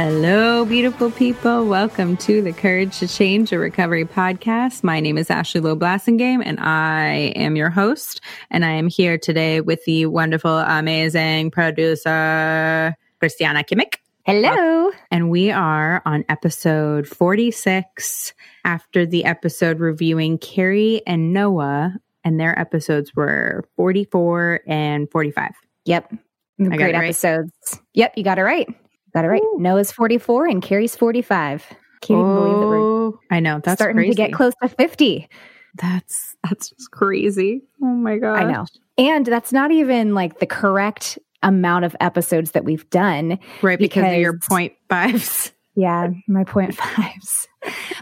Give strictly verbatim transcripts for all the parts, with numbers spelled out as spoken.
Hello, beautiful people. Welcome to The Courage to Change, a Recovery Podcast. My name is Ashley Loeb Blassengame, and I am your host. And I am here today with the wonderful, amazing producer, Christiana Kimmich. Hello. And we are on episode forty-six after the episode reviewing Carrie and Noah, and their episodes were forty-four and forty-five. Yep. Great right. episodes. Yep, you got it right. Got it right. Ooh. Noah's forty-four and Carrie's forty-five. Can't oh, even believe that we're I know. That's starting crazy. to get close to fifty. That's that's just crazy. Oh my god. I know. And that's not even like the correct amount of episodes that we've done. Right, because, because of your point fives. Yeah, my point fives.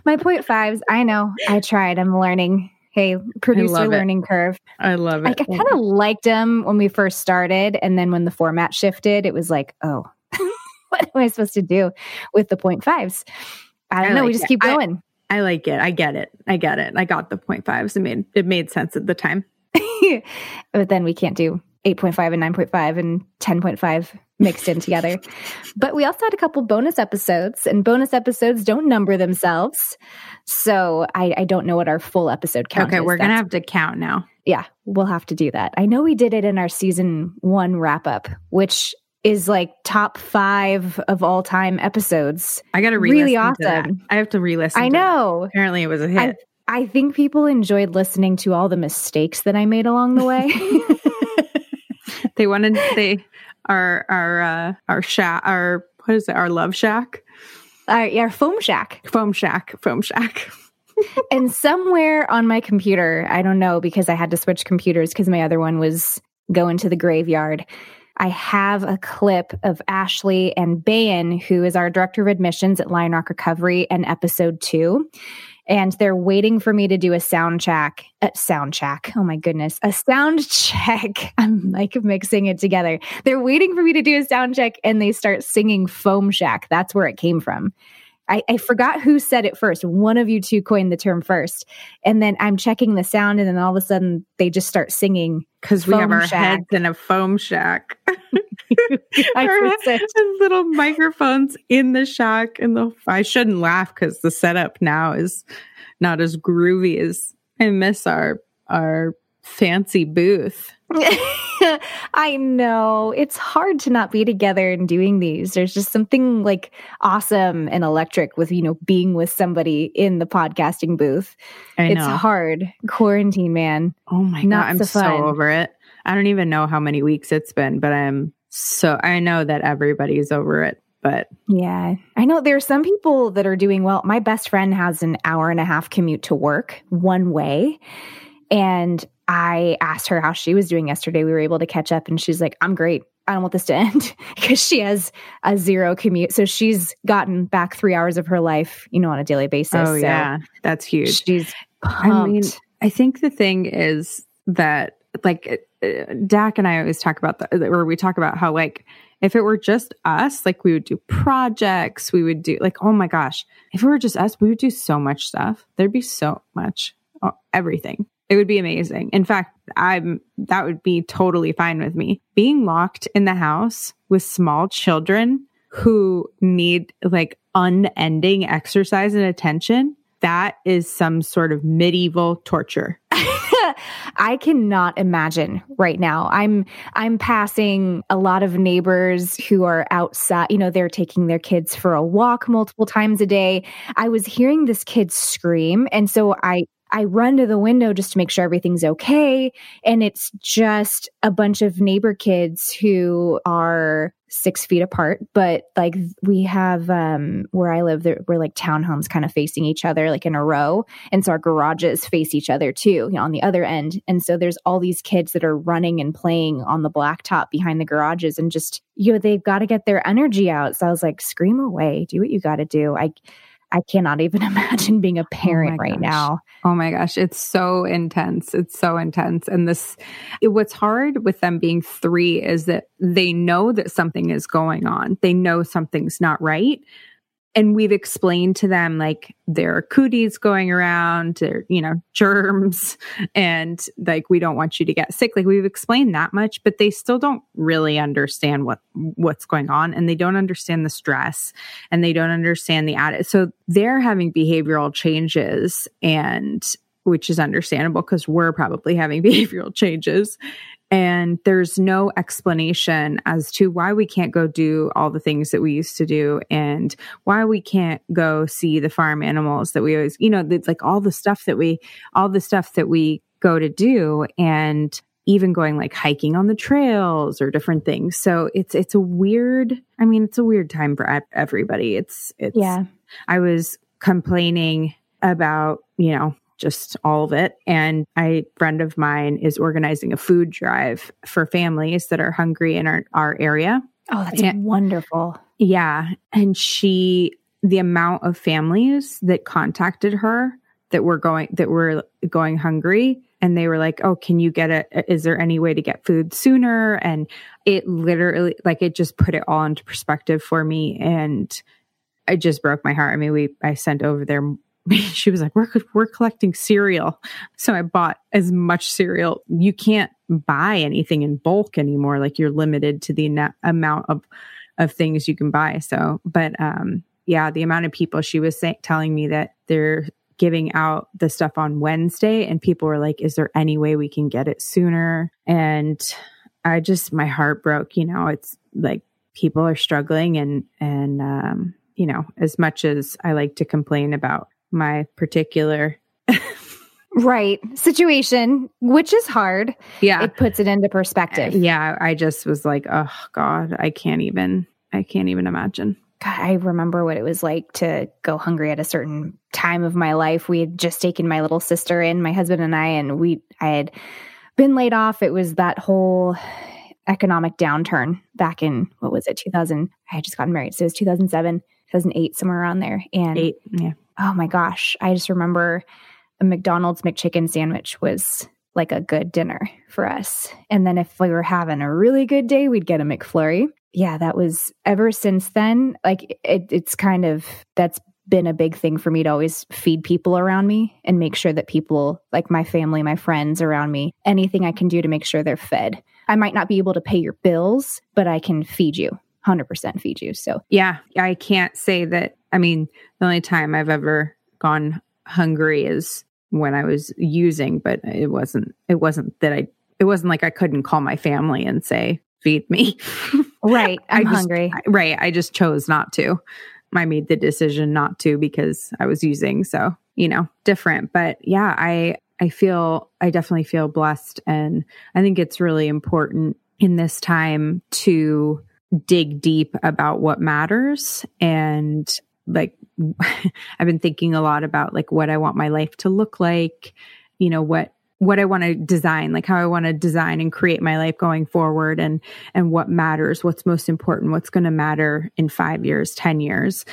My point fives. I know. I tried. I'm learning. Hey, producer learning it. curve. I love it. I, I kind of liked them when we first started. And then when the format shifted, it was like, oh, what am I supposed to do with the point fives? I don't I know. Like we just it. keep going. I, I like it. I get it. I get it. I got the point fives. It made, it made sense at the time. But then we can't do eight point five and nine point five and ten point five mixed in together. But we also had a couple bonus episodes, and bonus episodes don't number themselves. So I, I don't know what our full episode count okay, is. Okay, we're going to have to count now. Yeah, we'll have to do that. I know we did it in our season one wrap-up, which is like top five of all-time episodes. I got to re-listen really awesome. to that. I have to re-listen I know. That. Apparently it was a hit. I, I think people enjoyed listening to all the mistakes that I made along the way. They wanted they our our uh, our shack our what is it our love shack, uh, yeah our foam shack foam shack foam shack. And somewhere on my computer, I don't know because I had to switch computers because my other one was going to the graveyard. I have a clip of Ashley and Bayan, who is our director of admissions at Lionrock Recovery, and episode two. And they're waiting for me to do a sound check, a sound check. Oh my goodness. A sound check. I'm like mixing it together. They're waiting for me to do a sound check, and they start singing Foam Shack. That's where it came from. I, I forgot who said it first. One of you two coined the term first. And then I'm checking the sound, and then all of a sudden they just start singing. Because we have our shack. heads in a foam shack. I our little microphones in the shack. And the I shouldn't laugh because the setup now is not as groovy as I miss our our fancy booth. I know. It's hard to not be together and doing these. There's just something like awesome and electric with, you know, being with somebody in the podcasting booth. I know. It's hard. Quarantine, man. Oh my God. I'm so over it. I don't even know how many weeks it's been, but I'm so, I know that everybody's over it. But yeah, I know there are some people that are doing well. My best friend has an hour and a half commute to work one way. And I asked her how she was doing yesterday. We were able to catch up, and she's like, I'm great. I don't want this to end, because she has a zero commute. So she's gotten back three hours of her life, you know, on a daily basis. Oh, so yeah. That's huge. She's pumped. I mean, I think the thing is that, like, Dak and I always talk about that, or we talk about how, like, if it were just us, like, we would do projects. We would do, like, oh my gosh, if it were just us, we would do so much stuff. There'd be so much, oh, everything. It would be amazing. In fact, I'm that would be totally fine with me. Being locked in the house with small children who need like unending exercise and attention, that is some sort of medieval torture. I cannot imagine right now. I'm I'm passing a lot of neighbors who are outside. You know, they're taking their kids for a walk multiple times a day. I was hearing this kid scream, and so I I run to the window just to make sure everything's okay. And it's just a bunch of neighbor kids who are six feet apart. But like we have, um, where I live, we're like townhomes kind of facing each other, like in a row. And so our garages face each other too, you know, on the other end. And so there's all these kids that are running and playing on the blacktop behind the garages, and just, you know, they've got to get their energy out. So I was like, scream away, do what you got to do. I I cannot even imagine being a parent oh right gosh. now. Oh my gosh. It's so intense. It's so intense. And this, it, what's hard with them being three is that they know that something is going on. They know something's not right. And we've explained to them, like, there are cooties going around, or, you know, germs, and like, we don't want you to get sick. Like, we've explained that much, but they still don't really understand what what's going on, and they don't understand the stress, and they don't understand the attitude. So they're having behavioral changes, and which is understandable because we're probably having behavioral changes. And there's no explanation as to why we can't go do all the things that we used to do, and why we can't go see the farm animals that we always, you know, it's like all the stuff that we, all the stuff that we go to do, and even going like hiking on the trails or different things. So it's, it's a weird, I mean, it's a weird time for everybody. It's, it's, yeah. I was complaining about, you know, just all of it. And a friend of mine is organizing a food drive for families that are hungry in our, our area. Oh, that's and, wonderful. Yeah. And she, the amount of families that contacted her that were going, that were going hungry, and they were like, oh, can you get it? Is there any way to get food sooner? And it literally, like, it just put it all into perspective for me. And it just broke my heart. I mean, we, I sent over there. She was like, we're, we're collecting cereal. So I bought as much cereal. You can't buy anything in bulk anymore. Like, you're limited to the na- amount of, of things you can buy. So, but um, yeah, the amount of people, she was say- telling me that they're giving out the stuff on Wednesday, and people were like, is there any way we can get it sooner? And I just, my heart broke, you know. It's like, people are struggling, and, and um, you know, as much as I like to complain about my particular right situation, which is hard. Yeah. It puts it into perspective. Yeah. I just was like, oh God, I can't even, I can't even imagine. God, I remember what it was like to go hungry at a certain time of my life. We had just taken my little sister in, my husband and I, and we, I had been laid off. It was that whole economic downturn back in, what was it? two thousand. I had just gotten married. So it was two thousand seven, two thousand eight, somewhere around there. And Eight, yeah. Oh my gosh, I just remember a McDonald's McChicken sandwich was like a good dinner for us. And then if we were having a really good day, we'd get a McFlurry. Yeah, that was, ever since then, like, it, it's kind of, that's been a big thing for me to always feed people around me and make sure that people, like my family, my friends around me, anything I can do to make sure they're fed. I might not be able to pay your bills, but I can feed you, one hundred percent feed you. So yeah, I can't say that. I mean, the only time I've ever gone hungry is when I was using, but it wasn't, it wasn't that I, it wasn't like I couldn't call my family and say, feed me. Right. I'm just, hungry. I, right. I just chose not to. I made the decision not to because I was using. So, you know, different, but yeah, I, I feel, I definitely feel blessed. And I think it's really important in this time to dig deep about what matters. And like, I've been thinking a lot about like what I want my life to look like, you know, what, what I want to design, like how I want to design and create my life going forward, and, and what matters, what's most important, what's going to matter in five years, ten years.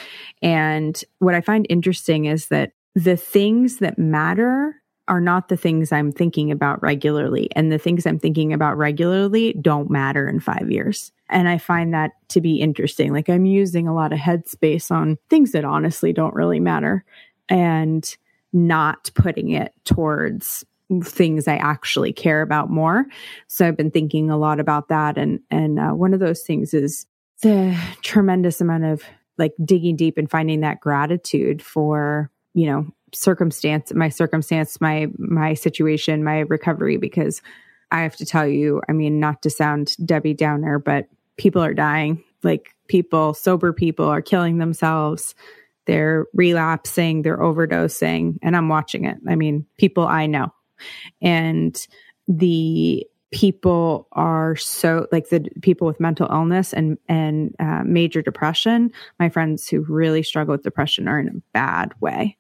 And what I find interesting is that the things that matter are not the things I'm thinking about regularly. And the things I'm thinking about regularly don't matter in five years. And I find that to be interesting. Like, I'm using a lot of headspace on things that honestly don't really matter, and not putting it towards things I actually care about more. So I've been thinking a lot about that. And, and uh, one of those things is the tremendous amount of like digging deep and finding that gratitude for, you know, circumstance, my circumstance, my, my situation, my recovery, because I have to tell you, I mean, not to sound Debbie Downer, but people are dying. Like, people, sober people are killing themselves. They're relapsing, they're overdosing, and I'm watching it. I mean, people I know, and the people are so like the people with mental illness and, and uh, major depression, my friends who really struggle with depression are in a bad way.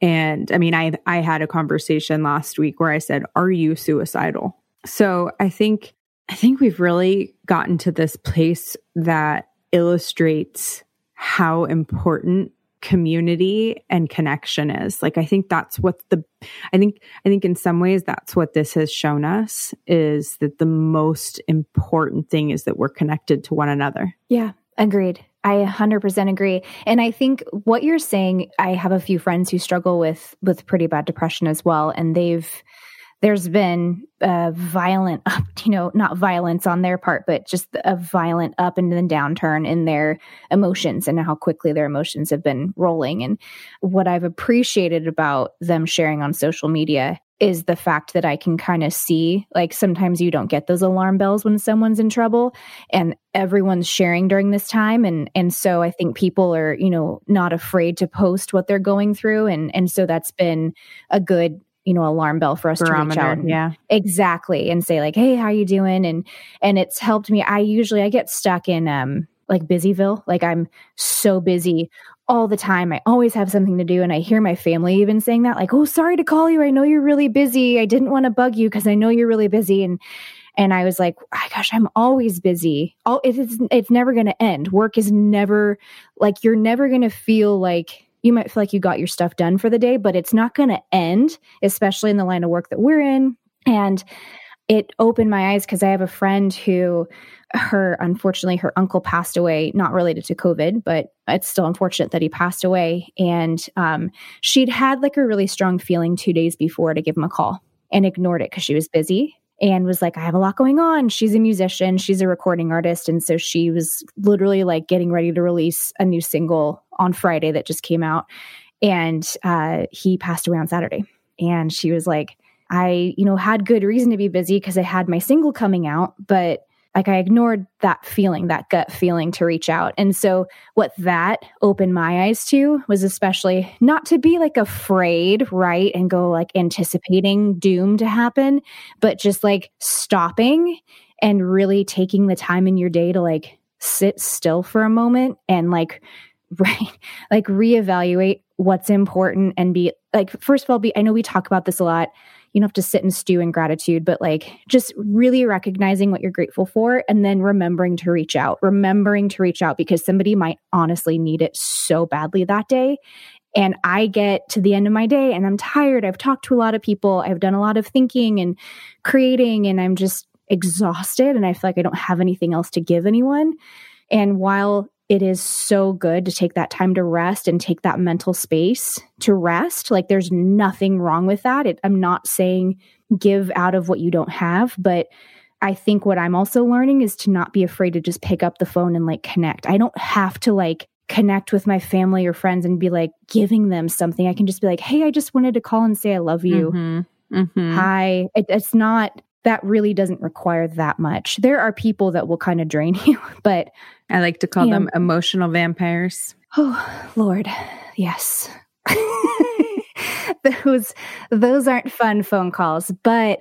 And I mean, I I had a conversation last week where I said, "Are you suicidal?" So I think I think we've really gotten to this place that illustrates how important community and connection is. Like, I think that's what the I think I think in some ways that's what this has shown us, is that the most important thing is that we're connected to one another. Yeah, agreed. I one hundred percent agree. And I think what you're saying, I have a few friends who struggle with with pretty bad depression as well. And they've, there's been a violent, up, you know, not violence on their part, but just a violent up and then downturn in their emotions and how quickly their emotions have been rolling. And what I've appreciated about them sharing on social media is the fact that I can kind of see, like, sometimes you don't get those alarm bells when someone's in trouble, and everyone's sharing during this time. And and so I think people are, you know, not afraid to post what they're going through. And and so that's been a good, you know, alarm bell for us Barometer, to reach out. And, yeah, exactly. And say like, hey, how you doing? And, and it's helped me. I usually, I get stuck in um like Busyville. Like, I'm so busy all the time. I always have something to do. And I hear my family even saying that, like, oh, sorry to call you. I know you're really busy. I didn't want to bug you because I know you're really busy. And, and I was like, oh, gosh, I'm always busy. Oh, it's, it's never going to end. Work is never like, you're never going to feel like, you might feel like you got your stuff done for the day, but it's not going to end, especially in the line of work that we're in. And it opened my eyes because I have a friend who, her, unfortunately, her uncle passed away, not related to COVID, but it's still unfortunate that he passed away. And um, she'd had like a really strong feeling two days before to give him a call and ignored it because she was busy and was like, I have a lot going on. She's a musician. She's a recording artist. And so she was literally like getting ready to release a new single on Friday that just came out. And uh, he passed away on Saturday. And she was like, I, you know, had good reason to be busy because I had my single coming out, but like I ignored that feeling, that gut feeling to reach out. And so what that opened my eyes to was especially not to be like afraid, right? And go like anticipating doom to happen, but just like stopping and really taking the time in your day to like sit still for a moment and like, right, like reevaluate what's important and be like, first of all, be, I know we talk about this a lot. You don't have to sit and stew in gratitude, but like just really recognizing what you're grateful for and then remembering to reach out, remembering to reach out because somebody might honestly need it so badly that day. And I get to the end of my day and I'm tired. I've talked to a lot of people. I've done a lot of thinking and creating and I'm just exhausted and I feel like I don't have anything else to give anyone. And while it is so good to take that time to rest and take that mental space to rest. Like there's nothing wrong with that. It, I'm not saying give out of what you don't have, but I think what I'm also learning is to not be afraid to just pick up the phone and like connect. I don't have to like connect with my family or friends and be like giving them something. I can just be like, hey, I just wanted to call and say I love you. Mm-hmm. Mm-hmm. Hi. It, it's not... That really doesn't require that much. There are people that will kind of drain you, but... I like to call them know. emotional vampires. Oh, Lord. Yes. those those aren't fun phone calls, but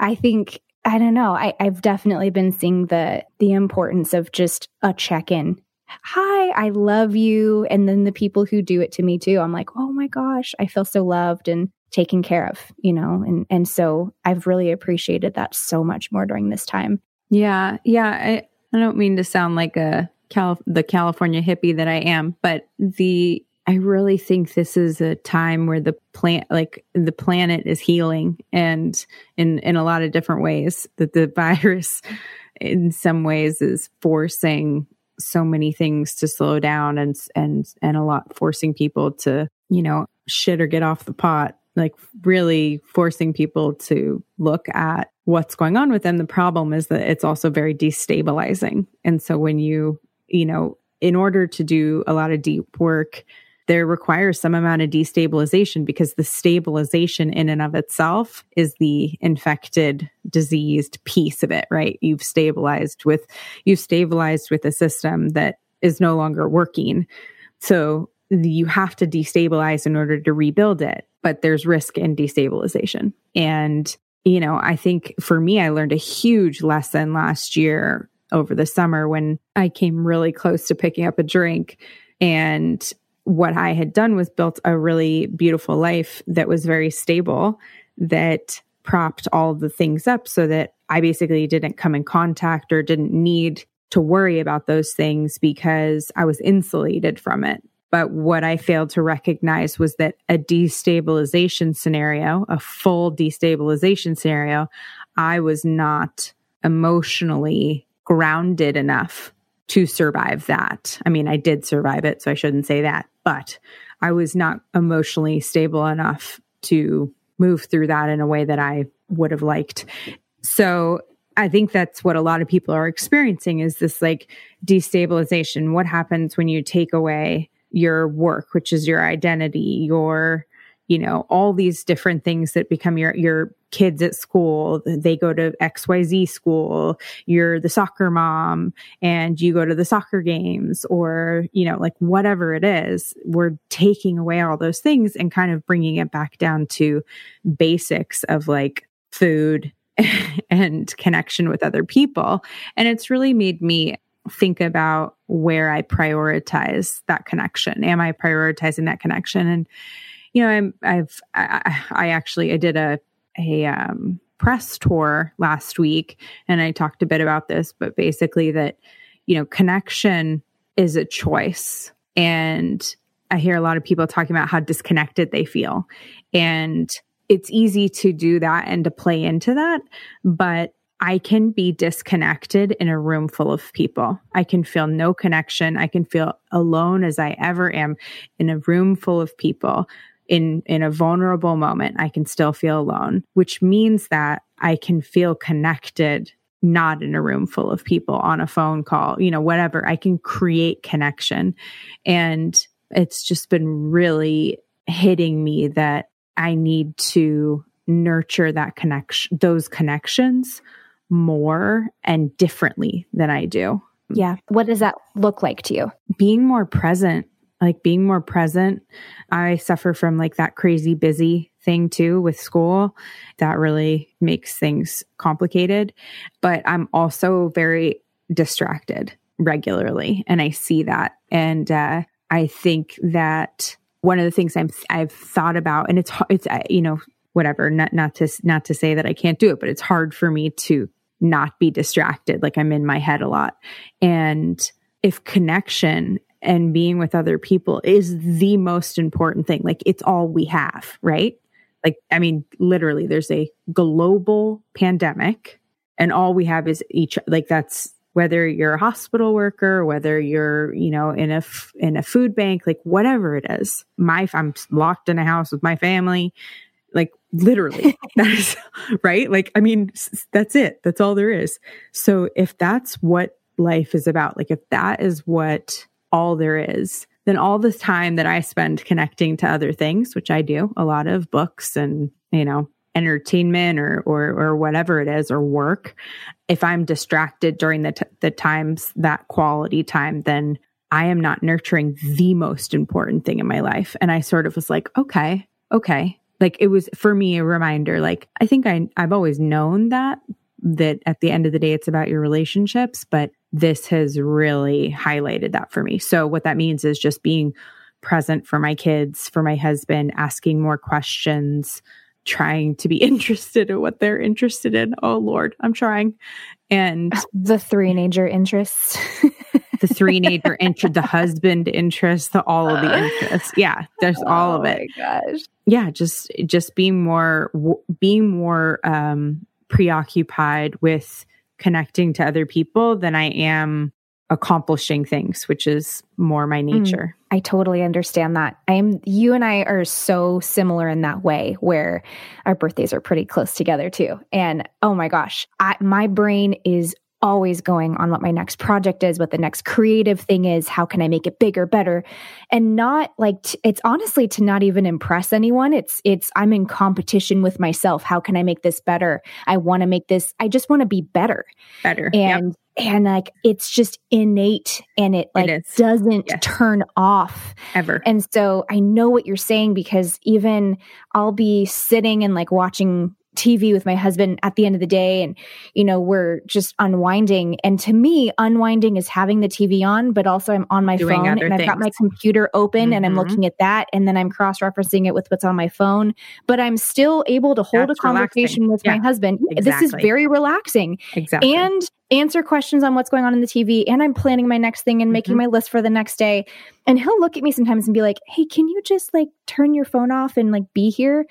I think, I don't know, I, I've definitely been seeing the the importance of just a check-in. Hi, I love you. And then the people who do it to me too, I'm like, oh my gosh, I feel so loved and taken care of, you know? And, and so I've really appreciated that so much more during this time. Yeah. Yeah. I, I don't mean to sound like a Cal, the California hippie that I am, but the, I really think this is a time where the plant, like the planet is healing and in, in a lot of different ways that the virus in some ways is forcing so many things to slow down and, and, and a lot forcing people to, you know, shit or get off the pot. Like really forcing people to look at what's going on with them. The problem is that it's also very destabilizing. And so when you, you know, in order to do a lot of deep work, there requires some amount of destabilization because the stabilization in and of itself is the infected, diseased piece of it, right? You've stabilized with, you've stabilized with a system that is no longer working. So you have to destabilize in order to rebuild it, but there's risk in destabilization. And, you know, I think for me, I learned a huge lesson last year over the summer when I came really close to picking up a drink. And what I had done was built a really beautiful life that was very stable, that propped all the things up so that I basically didn't come in contact or didn't need to worry about those things because I was insulated from it. But what I failed to recognize was that a destabilization scenario, a full destabilization scenario, I was not emotionally grounded enough to survive that. I mean, I did survive it, so I shouldn't say that, but I was not emotionally stable enough to move through that in a way that I would have liked. So I think that's what a lot of people are experiencing, is this like destabilization. What happens when you take away your work, which is your identity, your, you know, all these different things that become your, your kids at school, they go to X Y Z school, you're the soccer mom and you go to the soccer games, or, you know, like whatever it is, we're taking away all those things and kind of bringing it back down to basics of like food and connection with other people. And it's really made me think about where I prioritize that connection. Am I prioritizing that connection? And, you know, I'm, I've, I, I actually, I did a, a, um, press tour last week, and I talked a bit about this, but basically that, you know, connection is a choice. And I hear a lot of people talking about how disconnected they feel. And it's easy to do that and to play into that, but I can be disconnected in a room full of people. I can feel no connection. I can feel alone as I ever am in a room full of people. In, in a vulnerable moment, I can still feel alone, which means that I can feel connected, not in a room full of people, on a phone call, you know, whatever. I can create connection. And it's just been really hitting me that I need to nurture that connection, those connections more and differently than I do. Yeah. What does that look like to you? Being more present. Like being more present. I suffer from like that crazy busy thing too with school. That really makes things complicated. But I'm also very distracted regularly, and I see that. And uh, I think that one of the things I'm I've thought about, and it's it's you know whatever. Not not to not to say that I can't do it, but it's hard for me to not be distracted. Like I'm in my head a lot, and if connection and being with other people is the most important thing. Like it's all we have, right? Like, I mean, literally there's a global pandemic and all we have is each, like that's whether you're a hospital worker, whether you're, you know, in a, f- in a food bank, like whatever it is, my, I'm locked in a house with my family, like literally that is right. Like, I mean, that's it. That's all there is. So if that's what life is about, like if that is what all there is, then all the time that I spend connecting to other things, which I do a lot of, books and, you know, entertainment or, or, or whatever it is, or work. If I'm distracted during the, t- the times, that quality time, then I am not nurturing the most important thing in my life. And I sort of was like, okay, okay. Like it was for me a reminder, like, I think I, I've always known that, that at the end of the day, it's about your relationships, but this has really highlighted that for me. So what that means is just being present for my kids, for my husband, asking more questions, trying to be interested in what they're interested in. Oh Lord, I'm trying. And the three major interests, the three major interest, the husband interests, the, all of the interests. Yeah. There's oh, all of it. My gosh. Yeah. Just, just being more, w- being more, um, preoccupied with connecting to other people than I am accomplishing things, which is more my nature. Mm, I totally understand that. I'm, you and I are so similar in that way, where our birthdays are pretty close together too. And oh my gosh, I, my brain is always going on what my next project is, what the next creative thing is, how can I make it bigger, better, and not like t- it's honestly to not even impress anyone. It's it's I'm in competition with myself. How can I make this better? I want to make this. I just want to be better, better, and yep. and like it's just innate, and it like it doesn't yes. turn off ever. And so I know what you're saying, because even I'll be sitting and like watching T V with my husband at the end of the day. And, you know, we're just unwinding. And to me, unwinding is having the T V on, but also I'm on my Doing phone and I've things. got my computer open mm-hmm. and I'm looking at that. And then I'm cross-referencing it with what's on my phone, but I'm still able to hold That's a conversation relaxing. with yeah. my husband. Exactly. This is very relaxing. Exactly. And answer questions on what's going on in the T V. And I'm planning my next thing and mm-hmm. making my list for the next day. And he'll look at me sometimes and be like, hey, can you just like turn your phone off and like be here?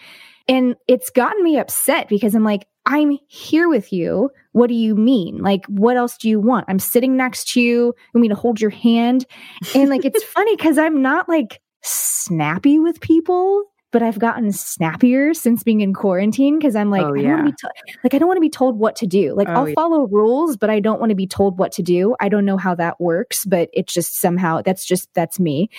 And it's gotten me upset, because I'm like, I'm here with you. What do you mean? Like, what else do you want? I'm sitting next to you. I mean, to hold your hand. And like, it's funny because I'm not like snappy with people, but I've gotten snappier since being in quarantine because I'm like, oh, yeah. I don't want to be to- like, I don't want to be told what to do. Like, oh, I'll yeah. follow rules, but I don't want to be told what to do. I don't know how that works, but it's just somehow that's just, that's me.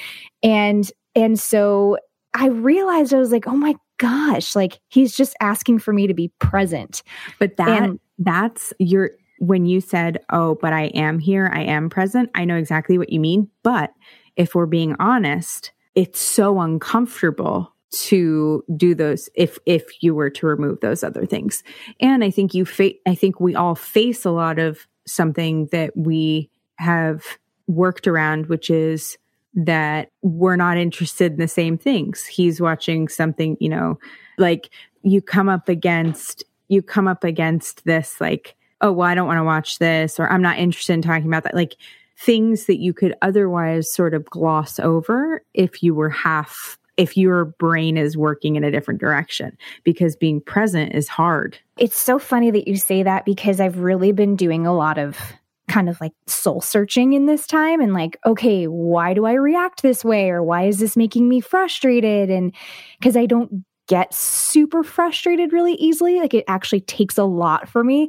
And, and so I realized I was like, oh my gosh, like he's just asking for me to be present. But that and, that's your, when you said, oh, but I am here, I am present. I know exactly what you mean. But if we're being honest, it's so uncomfortable to do those if if you were to remove those other things. And I think you fa- I think we all face a lot of something that we have worked around, which is that we're not interested in the same things. He's watching something, you know, like you come up against you come up against this like, oh, well, I don't want to watch this, or I'm not interested in talking about that. Like things that you could otherwise sort of gloss over if you were half if your brain is working in a different direction, because being present is hard. It's so funny that you say that because I've really been doing a lot of kind of like soul searching in this time and like, okay, why do I react this way? Or why is this making me frustrated? And because I don't get super frustrated really easily. Like it actually takes a lot for me.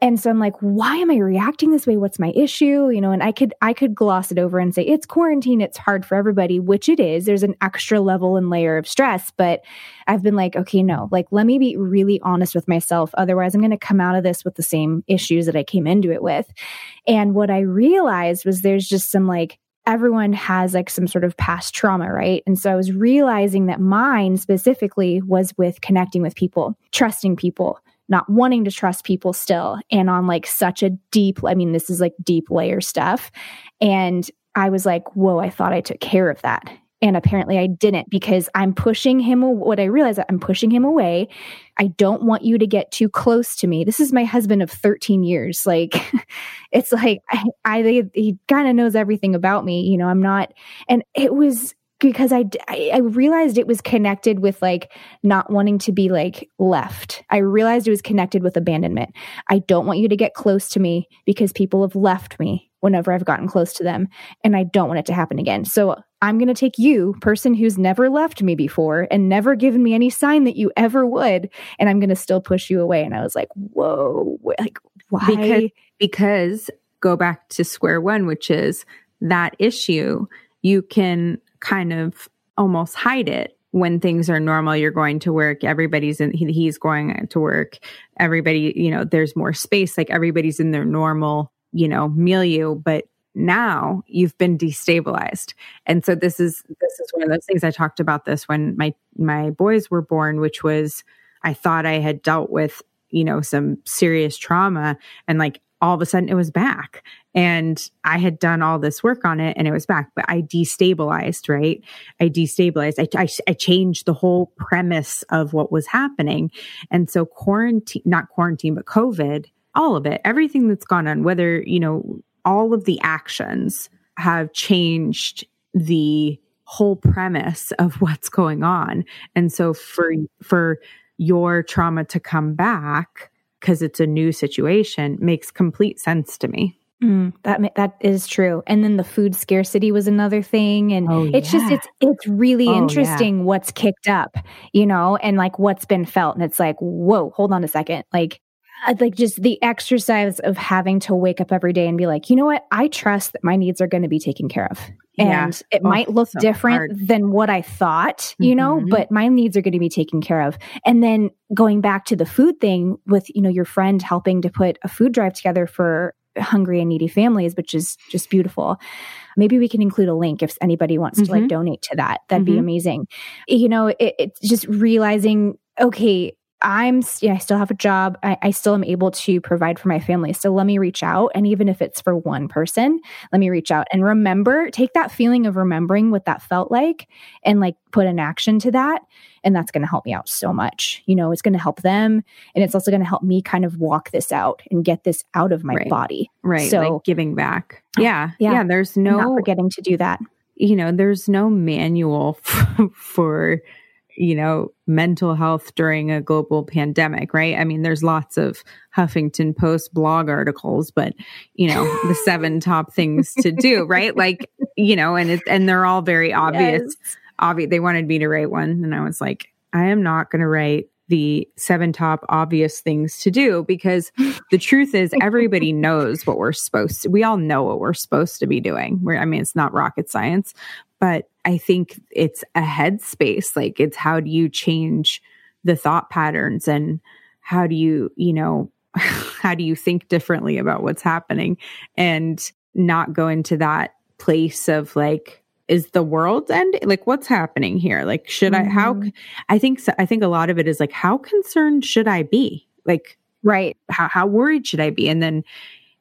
And so I'm like, why am I reacting this way? What's my issue? You know, and I could, I could gloss it over and say, it's quarantine. It's hard for everybody, which it is. There's an extra level and layer of stress, but I've been like, okay, no, like, let me be really honest with myself. Otherwise I'm going to come out of this with the same issues that I came into it with. And what I realized was there's just some like, everyone has like some sort of past trauma, right? And so I was realizing that mine specifically was with connecting with people, trusting people, not wanting to trust people still. And on like such a deep, I mean, this is like deep layer stuff. And I was like, whoa, I thought I took care of that. And apparently I didn't, because I'm pushing him. What I realized, I'm pushing him away. I don't want you to get too close to me. This is my husband of thirteen years. Like, it's like, I, I he kind of knows everything about me. You know, I'm not, and it was because I, I, I realized it was connected with like not wanting to be like left. I realized it was connected with abandonment. I don't want you to get close to me because people have left me whenever I've gotten close to them, and I don't want it to happen again. So I'm going to take you, person who's never left me before and never given me any sign that you ever would, and I'm going to still push you away. And I was like, whoa, like why? Because, because go back to square one, which is that issue, you can kind of almost hide it. When things are normal, you're going to work, everybody's in, he, he's going to work, everybody, you know, there's more space, like everybody's in their normal, you know, milieu, but now you've been destabilized. And so this is, this is one of those things. I talked about this when my, my boys were born, which was, I thought I had dealt with, you know, some serious trauma, and like all of a sudden it was back, and I had done all this work on it and it was back, but I destabilized, right? I destabilized. I, I, I changed the whole premise of what was happening. And so quarantine, not quarantine, but COVID, all of it, everything that's gone on, whether, you know, all of the actions have changed the whole premise of what's going on. And so for, for your trauma to come back because it's a new situation makes complete sense to me. Mm, that that is true. And then the food scarcity was another thing. And oh, it's yeah. just, it's, it's really oh, interesting yeah. what's kicked up, you know, and like what's been felt. And it's like, whoa, hold on a second. Like, like just the exercise of having to wake up every day and be like, you know what? I trust that my needs are going to be taken care of. Yeah. And it oh, might look so different hard. Than what I thought, you mm-hmm. know, but my needs are going to be taken care of. And then going back to the food thing with, you know, your friend helping to put a food drive together for hungry and needy families, which is just beautiful. Maybe we can include a link if anybody wants mm-hmm. to like donate to that. That'd mm-hmm. be amazing. You know, it, it's just realizing, okay, I'm, yeah, I still have a job. I, I still am able to provide for my family. So let me reach out. And even if it's for one person, let me reach out and remember, take that feeling of remembering what that felt like and like put an action to that. And that's going to help me out so much. You know, it's going to help them. And it's also going to help me kind of walk this out and get this out of my right. body. Right. So like giving back. Yeah. Yeah. yeah there's no, not forgetting to do that. You know, there's no manual for, you know, mental health during a global pandemic, right? I mean, there's lots of Huffington Post blog articles, but, you know, the seven top things to do, right? Like, you know, and it's, and they're all very obvious. Yes. Obvious. They wanted me to write one. And I was like, I am not going to write the seven top obvious things to do, because the truth is everybody knows what we're supposed to, we all know what we're supposed to be doing. We're, I mean, it's not rocket science, but I think it's a headspace. Like, it's how do you change the thought patterns, and how do you, you know, how do you think differently about what's happening, and not go into that place of like, is the world ending? Like, what's happening here? Like, should mm-hmm. I, how, I think, so, I think a lot of it is like, how concerned should I be? Like, right. How, how worried should I be? And then,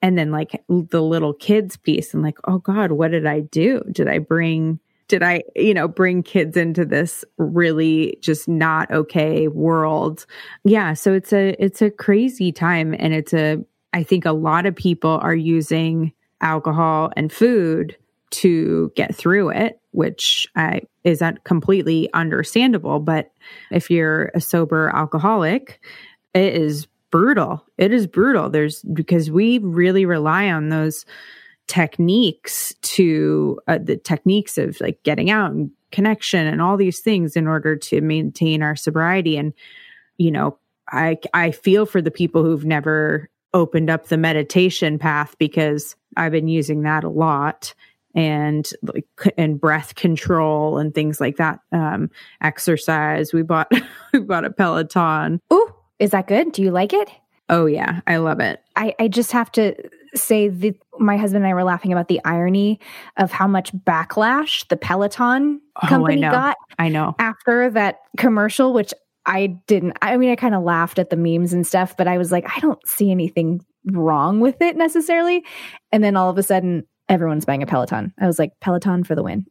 and then like the little kids piece, and like, oh God, what did I do? Did I bring, did I, you know, bring kids into this really just not okay world? Yeah. So it's a, it's a crazy time. And it's a, I think a lot of people are using alcohol and food to get through it, which I, is completely understandable. But if you're a sober alcoholic, it is brutal. It is brutal. There's, because we really rely on those techniques to uh, the techniques of like getting out and connection and all these things in order to maintain our sobriety. And, you know, I, I feel for the people who've never opened up the meditation path, because I've been using that a lot. And like, and breath control and things like that. Um, exercise. We bought we bought a Peloton. Ooh, is that good? Do you like it? Oh yeah, I love it. I, I just have to say that my husband and I were laughing about the irony of how much backlash the Peloton company oh, I know. got. I know. After that commercial, which I didn't. I mean, I kind of laughed at the memes and stuff, but I was like, I don't see anything wrong with it necessarily. And then all of a sudden, everyone's buying a Peloton. I was like, Peloton for the win.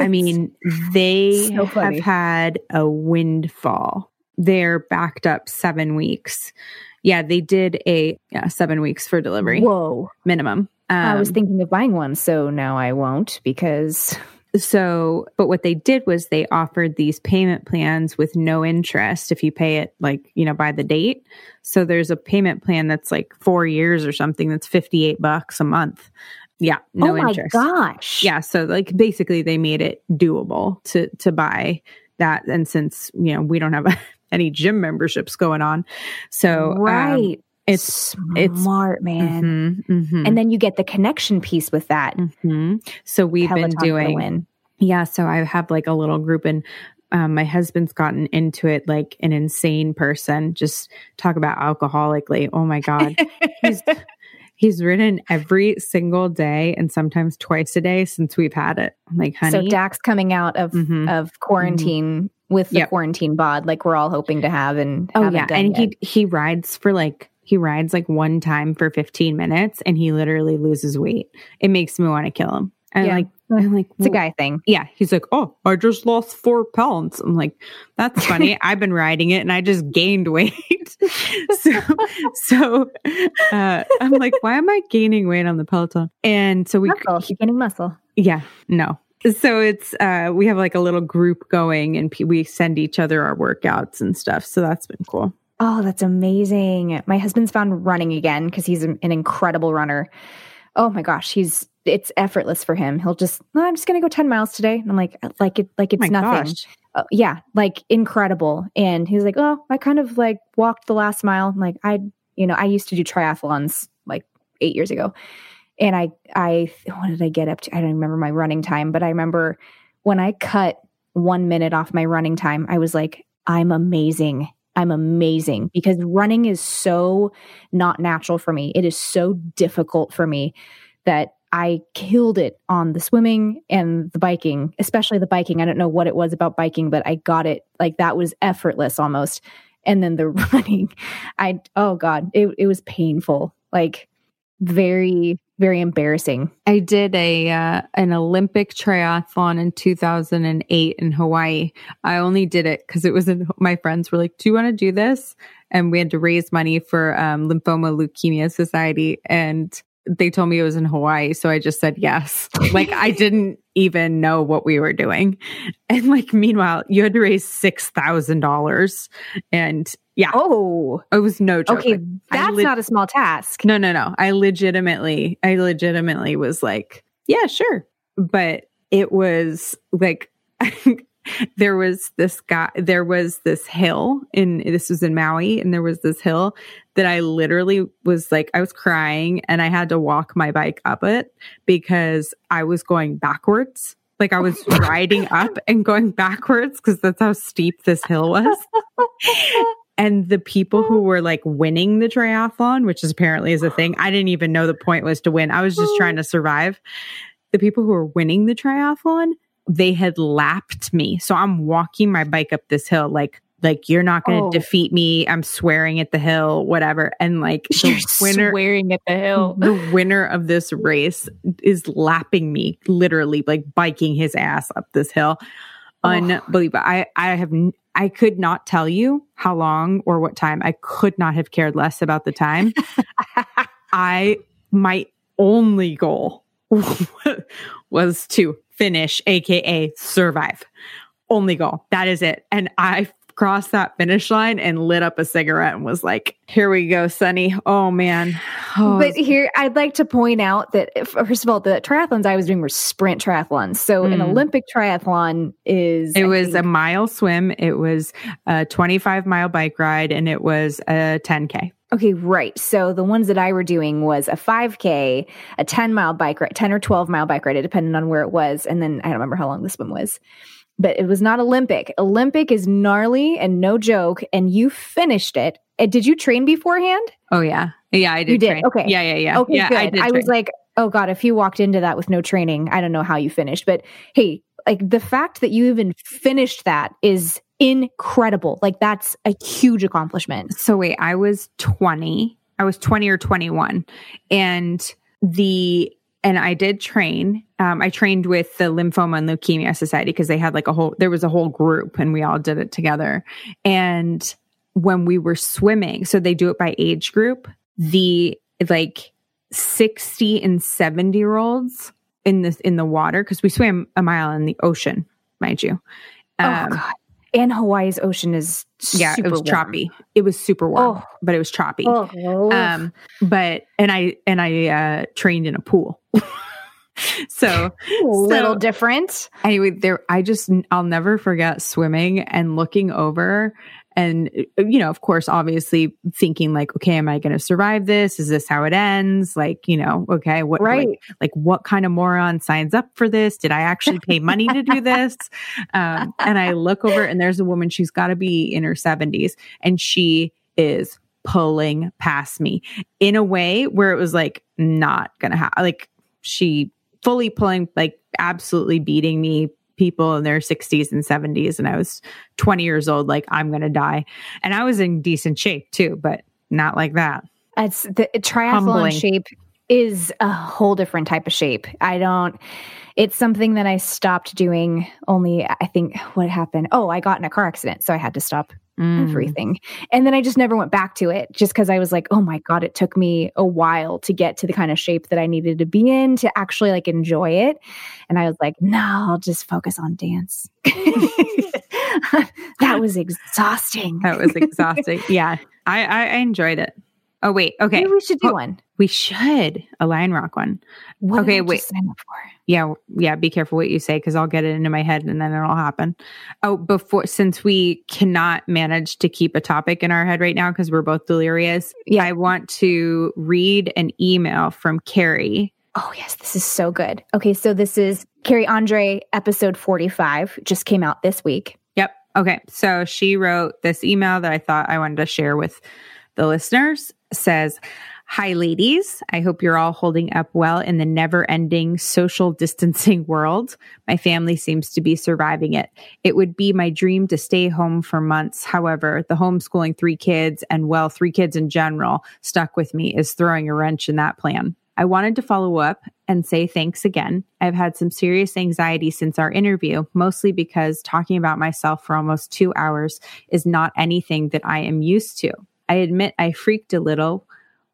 I mean, they so have had a windfall. They're backed up seven weeks. Yeah, they did a yeah, seven weeks for delivery. Whoa. Minimum. Um, I was thinking of buying one, so now I won't because... So, but what they did was they offered these payment plans with no interest if you pay it like, you know, by the date. So there's a payment plan that's like four years or something that's fifty-eight bucks a month. Yeah. No interest. Oh my gosh. Yeah. So like basically they made it doable to, to buy that. And since, you know, we don't have any gym memberships going on. So right. Um, it's smart, it's, man. Mm-hmm, mm-hmm. And then you get the connection piece with that. Mm-hmm. So we've Peloton been doing, yeah. So I have like a little group, and um, my husband's gotten into it like an insane person. Just talk about alcoholically. Oh my God. He's, He's ridden every single day and sometimes twice a day since we've had it. I'm like, honey. So Dak's coming out of, mm-hmm. of quarantine mm-hmm. with the yep. quarantine bod, like we're all hoping to have and oh yeah, done and yet. he he rides for like he rides like one time for fifteen minutes, and he literally loses weight. It makes me want to kill him. I'm yeah. like, I'm like, it's a guy thing. Yeah, he's like, oh, I just lost four pounds. I'm like, that's funny. I've been riding it, and I just gained weight. so, so uh, I'm like, why am I gaining weight on the Peloton? And so we muscle. He's gaining muscle. Yeah, no. So it's uh, we have like a little group going, and p- we send each other our workouts and stuff. So that's been cool. Oh, that's amazing. My husband's found running again because he's an incredible runner. Oh my gosh, he's it's effortless for him. He'll just, oh, I'm just going to go ten miles today. And I'm like, like it, like it's oh nothing. Uh, yeah, like incredible. And he's like, oh, I kind of like walked the last mile. I'm like, I, you know, I used to do triathlons like eight years ago, and I, I, what did I get up to? I don't remember my running time, but I remember when I cut one minute off my running time, I was like, I'm amazing. I'm amazing, because running is so not natural for me. It is so difficult for me that I killed it on the swimming and the biking, especially the biking. I don't know what it was about biking, but I got it. Like that was effortless almost. And then the running, I, oh God, it, it was painful. Like very, very embarrassing. I did a uh, an Olympic triathlon in two thousand eight in Hawaii. I only did it because it was in, my friends were like, do you want to do this? And we had to raise money for um, Lymphoma Leukemia Society. And they told me it was in Hawaii. So I just said yes. Like I didn't even know what we were doing. And like, meanwhile, you had to raise six thousand dollars. And yeah. Oh, it was no joke. Okay. Like, that's le- not a small task. No, no, no. I legitimately, I legitimately was like, yeah, sure. But it was like, there was this guy, there was this hill in, this was in Maui, and there was this hill that I literally was like, I was crying and I had to walk my bike up it because I was going backwards. Like I was riding up and going backwards because that's how steep this hill was. And the people who were like winning the triathlon, which is apparently is a thing, I didn't even know the point was to win. I was just trying to survive. The people who were winning the triathlon, they had lapped me. So I'm walking my bike up this hill, like, like you're not going to oh. defeat me. I'm swearing at the hill, whatever. And like the you're winner, swearing at the hill. The winner of this race is lapping me, literally like biking his ass up this hill. Oh. Unbelievable. I, I have, I could not tell you how long or what time. I could not have cared less about the time. I, my only goal was to finish, aka survive. Only goal. That is it. And I crossed that finish line and lit up a cigarette and was like, here we go, Sonny. Oh man. Oh. But here I'd like to point out that if, first of all, the triathlons I was doing were sprint triathlons. So mm. an Olympic triathlon is it I was think, a mile swim, it was a twenty-five mile bike ride, and it was a ten K. Okay, right. So the ones that I were doing was a five K, a ten mile bike ride, ten or twelve mile bike ride, depending on where it was. And then I don't remember how long this one was, but it was not Olympic. Olympic is gnarly and no joke. And you finished it. And did you train beforehand? Oh, yeah. Yeah, I did. You did. Train. Okay. Yeah, yeah, yeah. Okay, yeah, good. I, did I was like, oh God, if you walked into that with no training, I don't know how you finished. But hey, like the fact that you even finished that is incredible. Like that's a huge accomplishment. So wait, I was twenty. I was twenty or twenty-one. And the and I did train. Um, I trained with the Lymphoma and Leukemia Society because they had like a whole there was a whole group and we all did it together. And when we were swimming, so they do it by age group, the like sixty and seventy year olds in this in the water, because we swam a mile in the ocean, mind you. Um, oh God. And Hawaii's ocean is yeah, super it was warm. choppy. It was super warm, oh. but it was choppy. Oh. Um, but and I and I uh, trained in a pool, so a little so, different. Anyway, there I just I'll never forget swimming and looking over, and you know, of course, obviously thinking like, okay, am I going to survive this? Is this how it ends? Like, you know, okay, what right? Like, like, what kind of moron signs up for this? Did I actually pay money to do this? Um, and I look over, and there's a woman. She's got to be in her seventies, and she is pulling past me in a way where it was like not going to happen. Like she fully pulling, like absolutely beating me. People in their sixties and seventies, and I was twenty years old, like I'm gonna die. And I was in decent shape too, but not like that. It's the triathlon Humbling. shape is a whole different type of shape. I don't it's something that I stopped doing only I think what happened. Oh, I got in a car accident, so I had to stop mm. everything. And then I just never went back to it just because I was like, oh my God, it took me a while to get to the kind of shape that I needed to be in to actually like enjoy it. And I was like, no, I'll just focus on dance. That was exhausting. That was exhausting. Yeah. I, I, I enjoyed it. Oh, wait. Okay. Maybe we should do oh, one. We should. A Lionrock one. What okay, did I wait. Just sign up for? Yeah. Yeah. Be careful what you say because I'll get it into my head and then it'll happen. Oh, before, since we cannot manage to keep a topic in our head right now because we're both delirious, yeah. I want to read an email from Carrie. Oh, yes. This is so good. Okay. So this is Kerry Andre, episode forty-five, just came out this week. Yep. Okay. So she wrote this email that I thought I wanted to share with the listeners. Says, hi, ladies. I hope you're all holding up well in the never-ending social distancing world. My family seems to be surviving it. It would be my dream to stay home for months. However, the homeschooling three kids and, well, three kids in general stuck with me is throwing a wrench in that plan. I wanted to follow up and say thanks again. I've had some serious anxiety since our interview, mostly because talking about myself for almost two hours is not anything that I am used to. I admit I freaked a little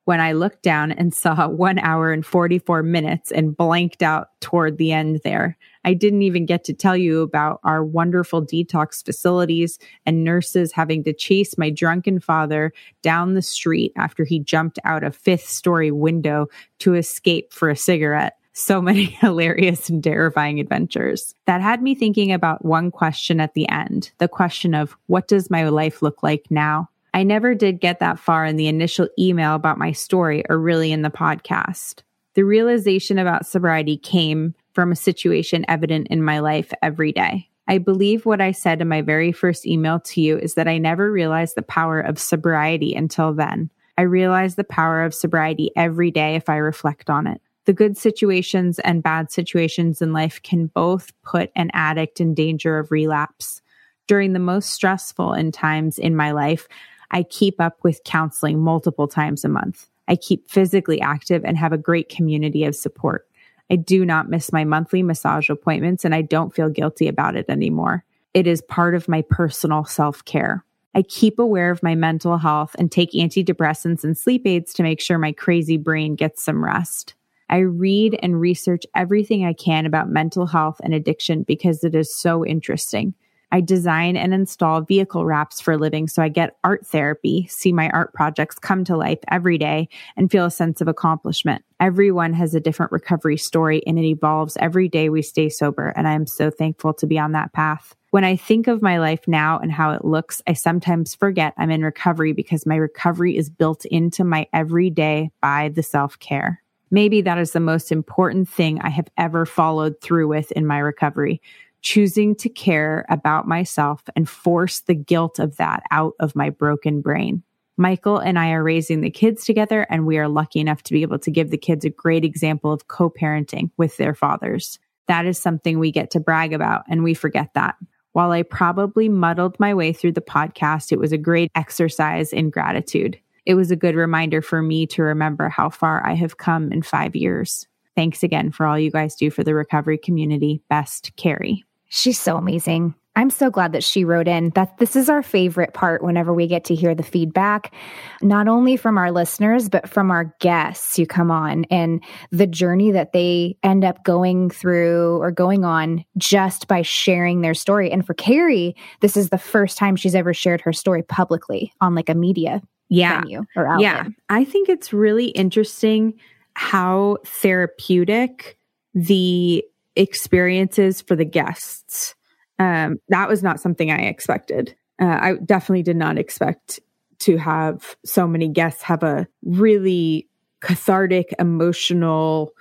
when I looked down and saw one hour and forty-four minutes and blanked out toward the end there. I didn't even get to tell you about our wonderful detox facilities and nurses having to chase my drunken father down the street after he jumped out a fifth-story window to escape for a cigarette. So many hilarious and terrifying adventures. That had me thinking about one question at the end, the question of what does my life look like now? I never did get that far in the initial email about my story or really in the podcast. The realization about sobriety came from a situation evident in my life every day. I believe what I said in my very first email to you is that I never realized the power of sobriety until then. I realize the power of sobriety every day if I reflect on it. The good situations and bad situations in life can both put an addict in danger of relapse. During the most stressful and times in my life, I keep up with counseling multiple times a month. I keep physically active and have a great community of support. I do not miss my monthly massage appointments, and I don't feel guilty about it anymore. It is part of my personal self-care. I keep aware of my mental health and take antidepressants and sleep aids to make sure my crazy brain gets some rest. I read and research everything I can about mental health and addiction because it is so interesting. I design and install vehicle wraps for a living so I get art therapy, see my art projects come to life every day, and feel a sense of accomplishment. Everyone has a different recovery story and it evolves every day we stay sober, and I am so thankful to be on that path. When I think of my life now and how it looks, I sometimes forget I'm in recovery because my recovery is built into my everyday by the self-care. Maybe that is the most important thing I have ever followed through with in my recovery, choosing to care about myself and force the guilt of that out of my broken brain. Michael and I are raising the kids together, and we are lucky enough to be able to give the kids a great example of co-parenting with their fathers. That is something we get to brag about, and we forget that. While I probably muddled my way through the podcast, it was a great exercise in gratitude. It was a good reminder for me to remember how far I have come in five years. Thanks again for all you guys do for the recovery community. Best, Carrie. She's so amazing. I'm so glad that she wrote in. That this is our favorite part whenever we get to hear the feedback, not only from our listeners, but from our guests who come on and the journey that they end up going through or going on just by sharing their story. And for Carrie, this is the first time she's ever shared her story publicly on like a media Yeah. Or yeah. I think it's really interesting how therapeutic the experience is for the guests. Um, that was not something I expected. Uh, I definitely did not expect to have so many guests have a really cathartic, emotional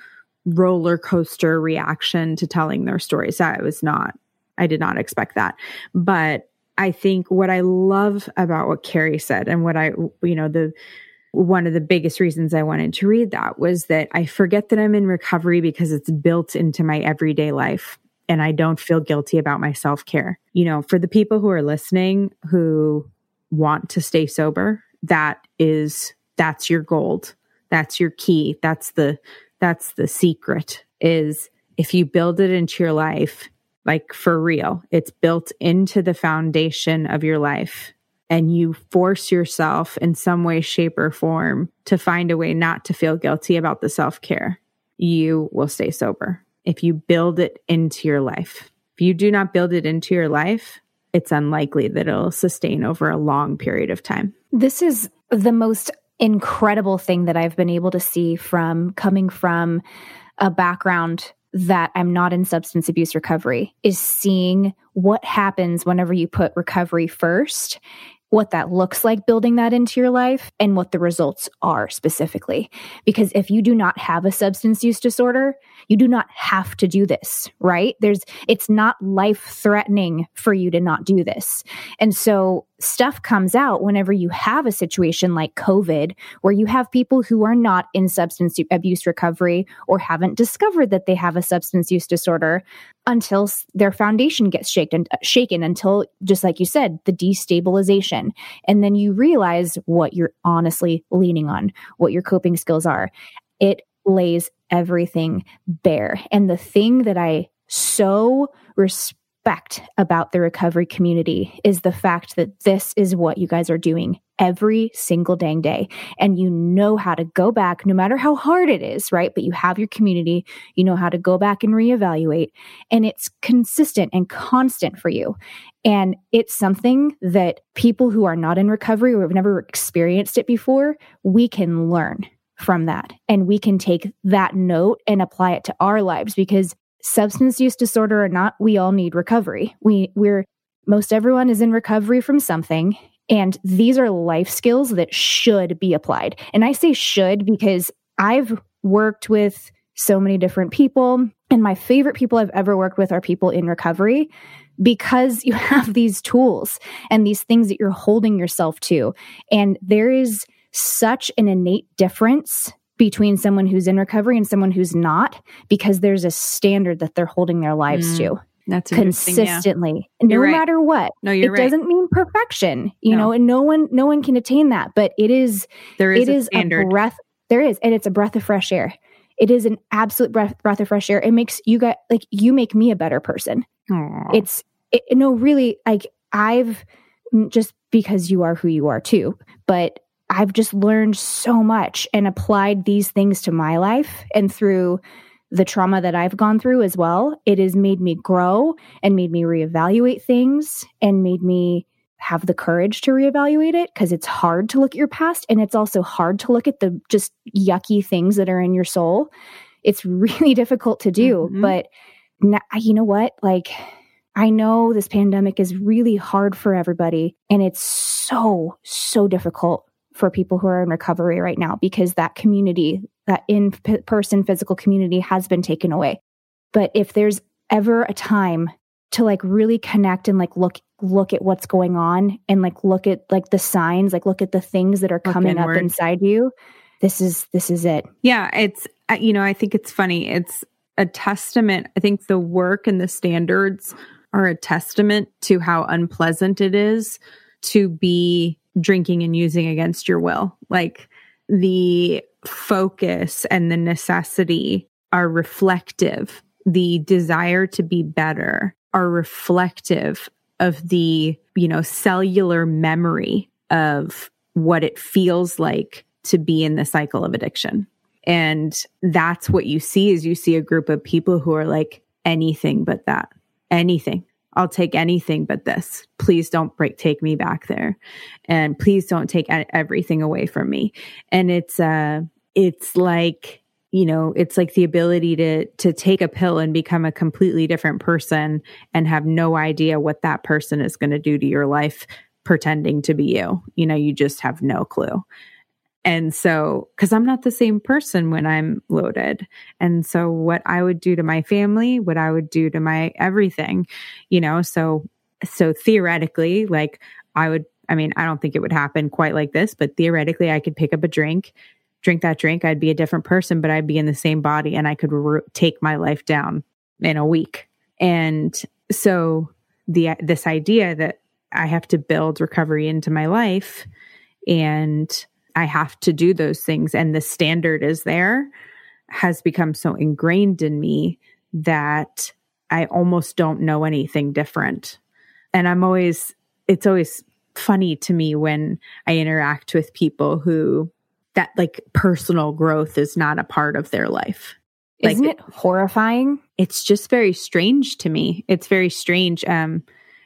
roller coaster reaction to telling their stories. I was not, I did not expect that. But I think what I love about what Carrie said and what I, you know, the one of the biggest reasons I wanted to read that was that I forget that I'm in recovery because it's built into my everyday life and I don't feel guilty about my self-care. You know, for the people who are listening who want to stay sober, that is, that's your gold. That's your key. That's the, that's the secret is if you build it into your life. Like for real, it's built into the foundation of your life and you force yourself in some way, shape, or form to find a way not to feel guilty about the self-care. You will stay sober if you build it into your life. If you do not build it into your life, it's unlikely that it'll sustain over a long period of time. This is the most incredible thing that I've been able to see from coming from a background that I'm not in substance abuse recovery, is seeing what happens whenever you put recovery first, what that looks like building that into your life, and what the results are specifically. Because if you do not have a substance use disorder, you do not have to do this, right? There's, it's not life-threatening for you to not do this. And so stuff comes out whenever you have a situation like COVID, where you have people who are not in substance abuse recovery or haven't discovered that they have a substance use disorder until their foundation gets shaken, shaken until, just like you said, the destabilization. And then you realize what you're honestly leaning on, what your coping skills are. It lays everything bare. And the thing that I so respect respect about the recovery community is the fact that this is what you guys are doing every single dang day. And you know how to go back, no matter how hard it is, right? But you have your community, you know how to go back and reevaluate, and it's consistent and constant for you. And it's something that people who are not in recovery or have never experienced it before, we can learn from that. And we can take that note and apply it to our lives, because substance use disorder or not, we all need recovery. We, we're, most everyone is in recovery from something. And these are life skills that should be applied. And I say should because I've worked with so many different people, and my favorite people I've ever worked with are people in recovery, because you have these tools and these things that you're holding yourself to. And there is such an innate difference between someone who's in recovery and someone who's not, because there's a standard that they're holding their lives mm. to. That's consistently, yeah. no right. matter what. No, you're it right. doesn't mean perfection, you no. know, and no one, no one can attain that, but it is, there is, it a, is standard. a breath. There is, and it's a breath of fresh air. It is an absolute breath, breath of fresh air. It makes you guys, like, you make me a better person. Aww. It's it, no, really, like, I've just, because you are who you are too, but I've just learned so much and applied these things to my life, and through the trauma that I've gone through as well, it has made me grow and made me reevaluate things and made me have the courage to reevaluate it, because it's hard to look at your past, and it's also hard to look at the just yucky things that are in your soul. It's really difficult to do, mm-hmm. but now, you know what? Like, I know this pandemic is really hard for everybody, and it's so, so difficult for people who are in recovery right now, because that community, that in-person physical community, has been taken away. But if there's ever a time to like really connect and like look look at what's going on, and like look at like the signs, like look at the things that are look coming inward. up inside you, this is this is it. Yeah, it's you know I think it's funny. It's a testament. I think the work and the standards are a testament to how unpleasant it is to be drinking and using against your will. Like, the focus and the necessity are reflective. The desire to be better are reflective of the, you know, cellular memory of what it feels like to be in the cycle of addiction. And that's what you see is you see a group of people who are like, anything but that, anything. I'll take anything but this. Please don't break, take me back there. And please don't take everything away from me. And it's uh, it's like, you know, it's like the ability to to take a pill and become a completely different person and have no idea what that person is going to do to your life pretending to be you. You know, you just have no clue. And so, because I'm not the same person when I'm loaded. And so what I would do to my family, what I would do to my everything, you know, so, so theoretically, like I would, I mean, I don't think it would happen quite like this, but theoretically I could pick up a drink, drink that drink. I'd be a different person, but I'd be in the same body, and I could re- take my life down in a week. And so the, this idea that I have to build recovery into my life, and I have to do those things, and the standard is there, has become so ingrained in me that I almost don't know anything different. And I'm always, it's always funny to me when I interact with people who that like personal growth is not a part of their life. Isn't like, it horrifying? It's just very strange to me. It's very strange. Um,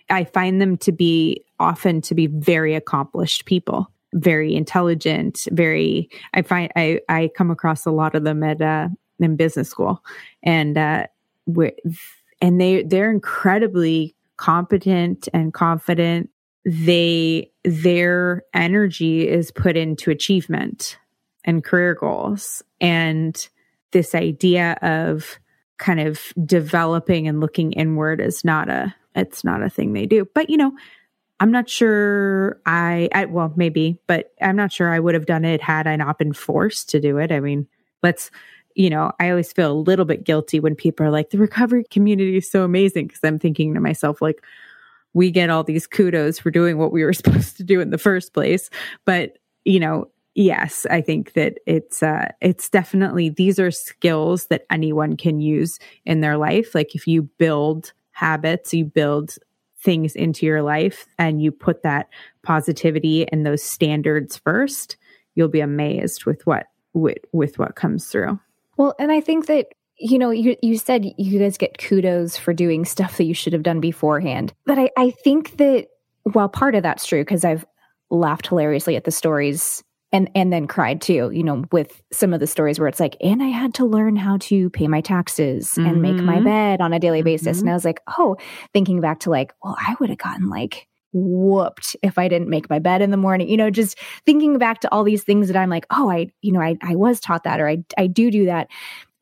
I find them to be often to be very accomplished people. Very intelligent, very, I find, I, I come across a lot of them at, uh, in business school, and, uh, with, and they, they're incredibly competent and confident. They, their energy is put into achievement and career goals. And this idea of kind of developing and looking inward is not a, it's not a thing they do, but you know, I'm not sure I, I, well, maybe, but I'm not sure I would have done it had I not been forced to do it. I mean, let's, you know, I always feel a little bit guilty when people are like, the recovery community is so amazing, because I'm thinking to myself, like, we get all these kudos for doing what we were supposed to do in the first place. But, you know, yes, I think that it's, uh, it's definitely, these are skills that anyone can use in their life. Like if you build habits, you build things into your life and you put that positivity and those standards first, you'll be amazed with what with, with what comes through. Well, and I think that, you know, you, you said you guys get kudos for doing stuff that you should have done beforehand. But I, I think that while part of that's true, because I've laughed hilariously at the stories and and then cried too, you know, with some of the stories where it's like, and I had to learn how to pay my taxes mm-hmm. and make my bed on a daily basis. Mm-hmm. And I was like, oh, thinking back to like, well, I would have gotten like whooped if I didn't make my bed in the morning, you know, just thinking back to all these things that I'm like, oh, I, you know, I, I was taught that, or I, I do do that.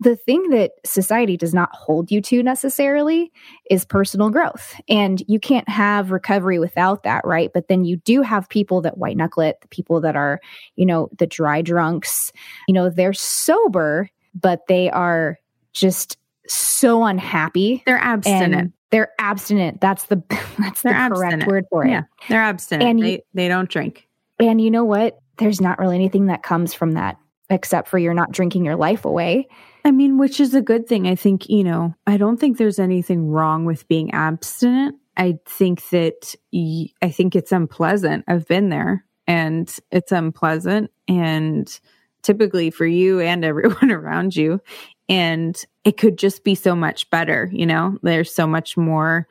The thing that society does not hold you to necessarily is personal growth. And you can't have recovery without that, right? But then you do have people that white knuckle it, the people that are, you know, the dry drunks, you know, they're sober, but they are just so unhappy. They're abstinent. They're abstinent. That's the, that's the correct abstinent. word for it. Yeah, they're abstinent. And they, you, they don't drink. And you know what? There's not really anything that comes from that, except for you're not drinking your life away. I mean, which is a good thing. I think, you know, I don't think there's anything wrong with being abstinent. I think that, y- I think it's unpleasant. I've been there and it's unpleasant, and typically for you and everyone around you. And it could just be so much better. You know, there's so much more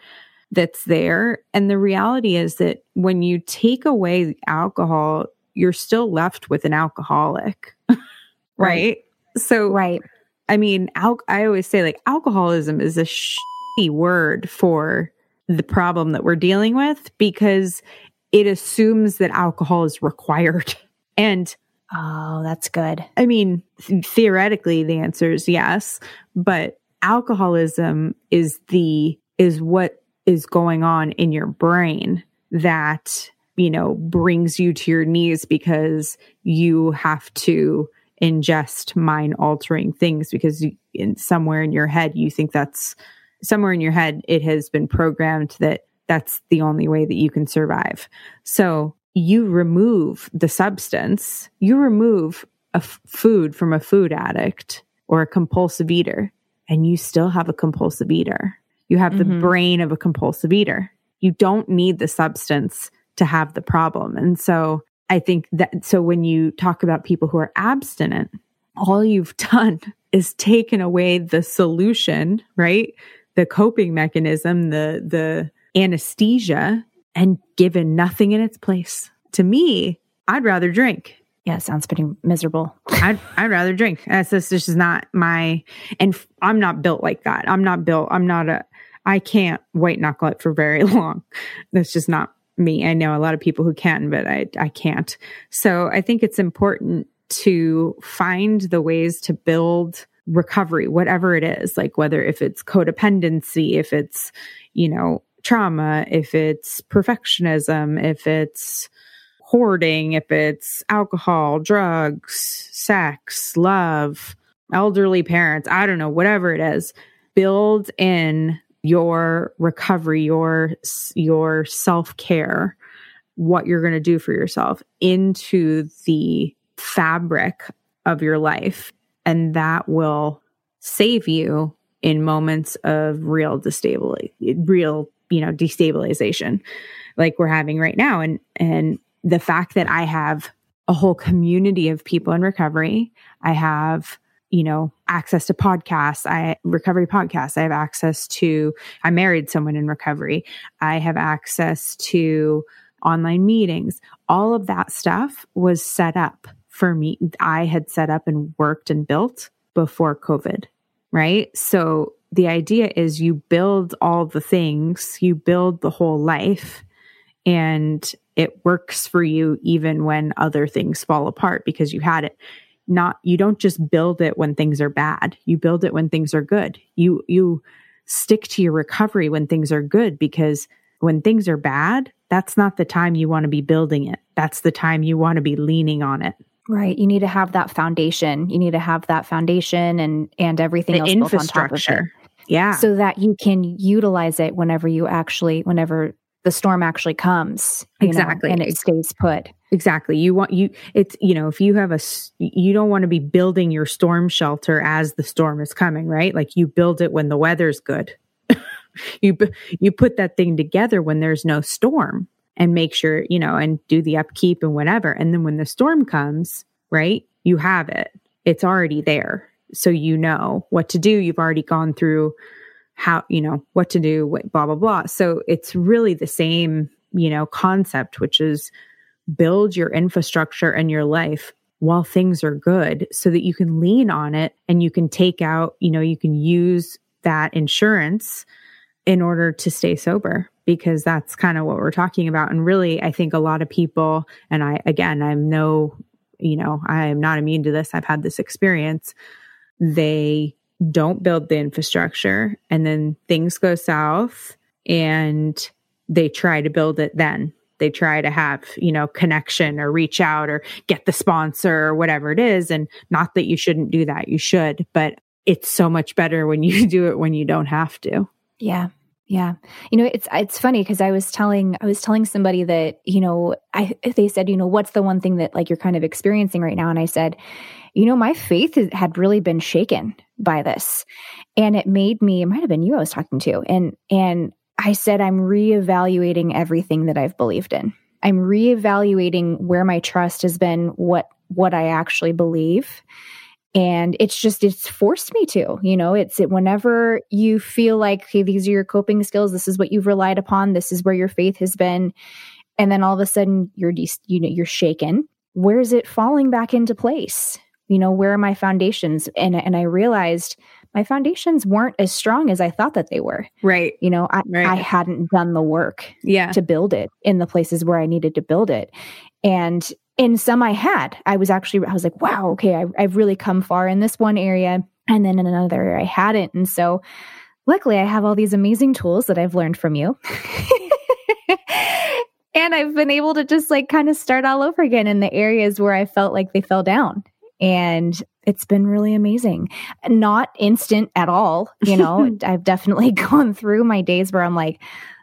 that's there. And the reality is that when you take away the alcohol, you're still left with an alcoholic, right? right? So, right. I mean, al- I always say like alcoholism is a shitty word for the problem that we're dealing with, because it assumes that alcohol is required. And oh, that's good. I mean, th- theoretically, the answer is yes, but alcoholism is the is what is going on in your brain that, you know, brings you to your knees because you have to ingest mind-altering things, because you, in somewhere in your head, you think that's somewhere in your head, it has been programmed that that's the only way that you can survive. So you remove the substance, you remove a f- food from a food addict or a compulsive eater, and you still have a compulsive eater. You have mm-hmm. the brain of a compulsive eater. You don't need the substance to have the problem. And so I think that, so when you talk about people who are abstinent, all you've done is taken away the solution, right? The coping mechanism, the the anesthesia, and given nothing in its place. To me, I'd rather drink. Yeah, it sounds pretty miserable. I'd, I'd rather drink. That's just, this is not my, and f- I'm not built like that. I'm not built, I'm not a, I can't white knuckle it for very long. That's just not me. I know a lot of people who can, but I, I can't. So I think it's important to find the ways to build recovery, whatever it is, like whether if it's codependency, if it's, you know, trauma, if it's perfectionism, if it's hoarding, if it's alcohol, drugs, sex, love, elderly parents, I don't know, whatever it is, build in your recovery, your, your self-care, what you're going to do for yourself into the fabric of your life. And that will save you in moments of real destabilization, real, you know, destabilization like we're having right now. And, and the fact that I have a whole community of people in recovery, I have, you know, access to podcasts, I recovery podcasts. I have access to, I married someone in recovery. I have access to online meetings. All of that stuff was set up for me. I had set up and worked and built before COVID, right? So the idea is you build all the things, you build the whole life, and it works for you even when other things fall apart because you had it. Not, you don't just build it when things are bad. You build it when things are good. You, you stick to your recovery when things are good, because when things are bad, that's not the time you want to be building it. That's the time you want to be leaning on it. Right. You need to have that foundation. You need to have that foundation and, and everything the else built on top of it. Yeah. So that you can utilize it whenever you actually, whenever the storm actually comes. You exactly. know, and it stays put. Exactly. You want, you, it's, you know, if you have a, you don't want to be building your storm shelter as the storm is coming, right? Like you build it when the weather's good. you you put that thing together when there's no storm and make sure, you know, and do the upkeep and whatever. And then when the storm comes, right, you have it. It's already there. So you know what to do. You've already gone through how, you know, what to do, what, blah, blah, blah. So it's really the same, you know, concept, which is build your infrastructure and your life while things are good so that you can lean on it and you can take out, you know, you can use that insurance in order to stay sober, because that's kind of what we're talking about. And really, I think a lot of people, and I, again, I'm no, you know, I'm not immune to this. I've had this experience. They don't build the infrastructure and then things go south and they try to build it then. They try to have, you know, connection or reach out or get the sponsor or whatever it is. And not that you shouldn't do that. You should, but it's so much better when you do it when you don't have to. Yeah. Yeah. You know, it's, it's funny because I was telling, I was telling somebody that, you know, I, they said, you know, what's the one thing that like you're kind of experiencing right now? And I said, you know, my faith had really been shaken by this, and it made me, it might've been you I was talking to. And, and I said, I'm reevaluating everything that I've believed in. I'm reevaluating where my trust has been, what, what I actually believe. And it's just, it's forced me to, you know, it's it whenever you feel like, okay, these are your coping skills. This is what you've relied upon. This is where your faith has been. And then all of a sudden you're, de- you know, you're shaken. Where is it falling back into place? You know, where are my foundations? And, and I realized my foundations weren't as strong as I thought that they were. Right. You know, I, right. I hadn't done the work yeah. to build it in the places where I needed to build it. And in some I had, I was actually, I was like, wow, okay, I, I've really come far in this one area. And then in another area I hadn't. And so luckily I have all these amazing tools that I've learned from you. And I've been able to just like kind of start all over again in the areas where I felt like they fell down. And it's been really amazing. Not instant at all. You know, I've definitely gone through my days where I'm like,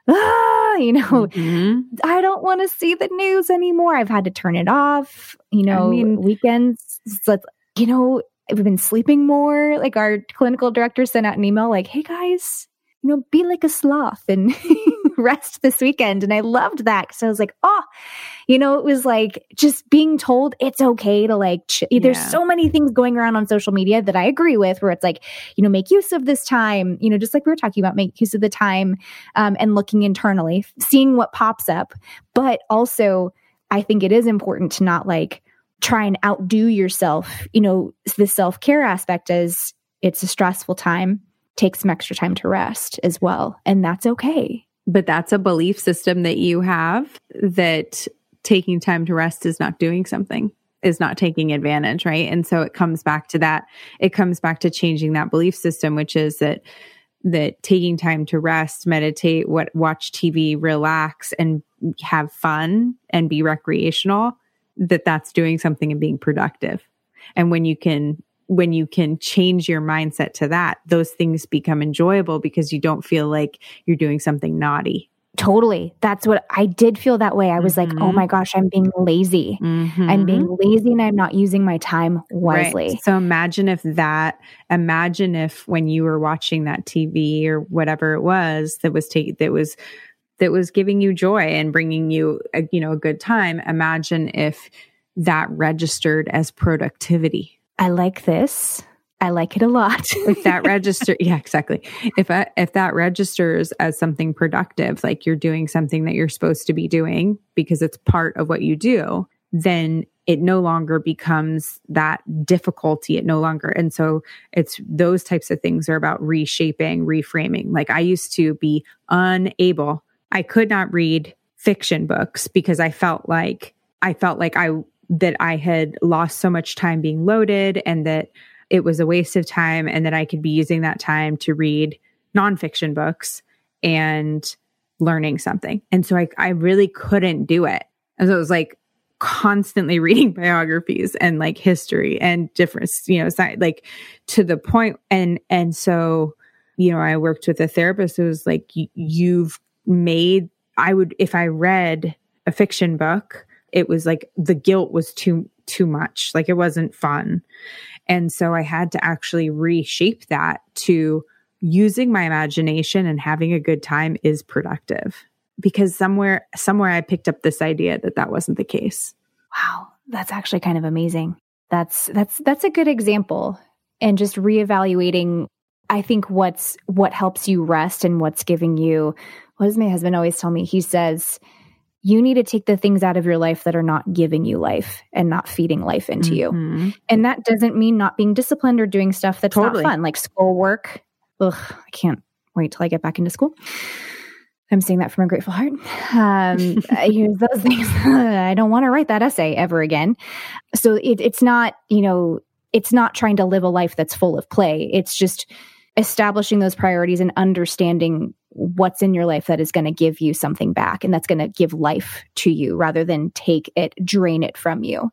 ah, you know, mm-hmm. I don't want to see the news anymore. I've had to turn it off, you know, I mean, weekends, so, you know, we've been sleeping more. Like our clinical director sent out an email like, hey guys, you know, be like a sloth and rest this weekend. And I loved that. So I was like, oh, you know, it was like just being told it's okay to like, ch- yeah. There's so many things going around on social media that I agree with where it's like, you know, make use of this time, you know, just like we were talking about, make use of the time um, and looking internally, seeing what pops up. But also I think it is important to not like try and outdo yourself. You know, the self-care aspect is it's a stressful time. Take some extra time to rest as well. And that's okay. But that's a belief system that you have that taking time to rest is not doing something, is not taking advantage, right? And so it comes back to that. It comes back to changing that belief system, which is that that taking time to rest, meditate, what, watch T V, relax, and have fun and be recreational, that that's doing something and being productive. And when you can... when you can change your mindset to that, those things become enjoyable because you don't feel like you're doing something naughty. Totally. That's what I did feel that way. I was mm-hmm. like, oh my gosh, I'm being lazy. Mm-hmm. I'm being lazy and I'm not using my time wisely. Right. So imagine if that, imagine if when you were watching that T V or whatever it was that was ta- that was that was giving you joy and bringing you a, you know, a good time, imagine if that registered as productivity. I like this. I like it a lot. If that register, yeah, exactly. If I, if that registers as something productive, like you're doing something that you're supposed to be doing because it's part of what you do, then it no longer becomes that difficulty. It no longer. And so it's those types of things are about reshaping, reframing. Like I used to be unable. I could not read fiction books because I felt like, I felt like I that I had lost so much time being loaded and that it was a waste of time and that I could be using that time to read nonfiction books and learning something. And so I, I really couldn't do it. And so it was like constantly reading biographies and like history and different, you know, like to the point. And, and so, you know, I worked with a therapist who was like, you've made, I would, if I read a fiction book, it was like the guilt was too too much. Like it wasn't fun. And so I had to actually reshape that to using my imagination and having a good time is productive, because somewhere, somewhere I picked up this idea that that wasn't the case. Wow. That's actually kind of amazing. That's, that's, that's a good example. And just reevaluating, I think what's, what helps you rest and what's giving you, what does my husband always tell me? He says, you need to take the things out of your life that are not giving you life and not feeding life into mm-hmm. you. And that doesn't mean not being disciplined or doing stuff that's totally. Not fun, like schoolwork. Ugh, I can't wait till I get back into school. I'm saying that from a grateful heart. Um, you know, those things, I don't want to write that essay ever again. So it, it's not, you know, it's not trying to live a life that's full of play. It's just establishing those priorities and understanding what's in your life that is going to give you something back, and that's going to give life to you rather than take it, drain it from you.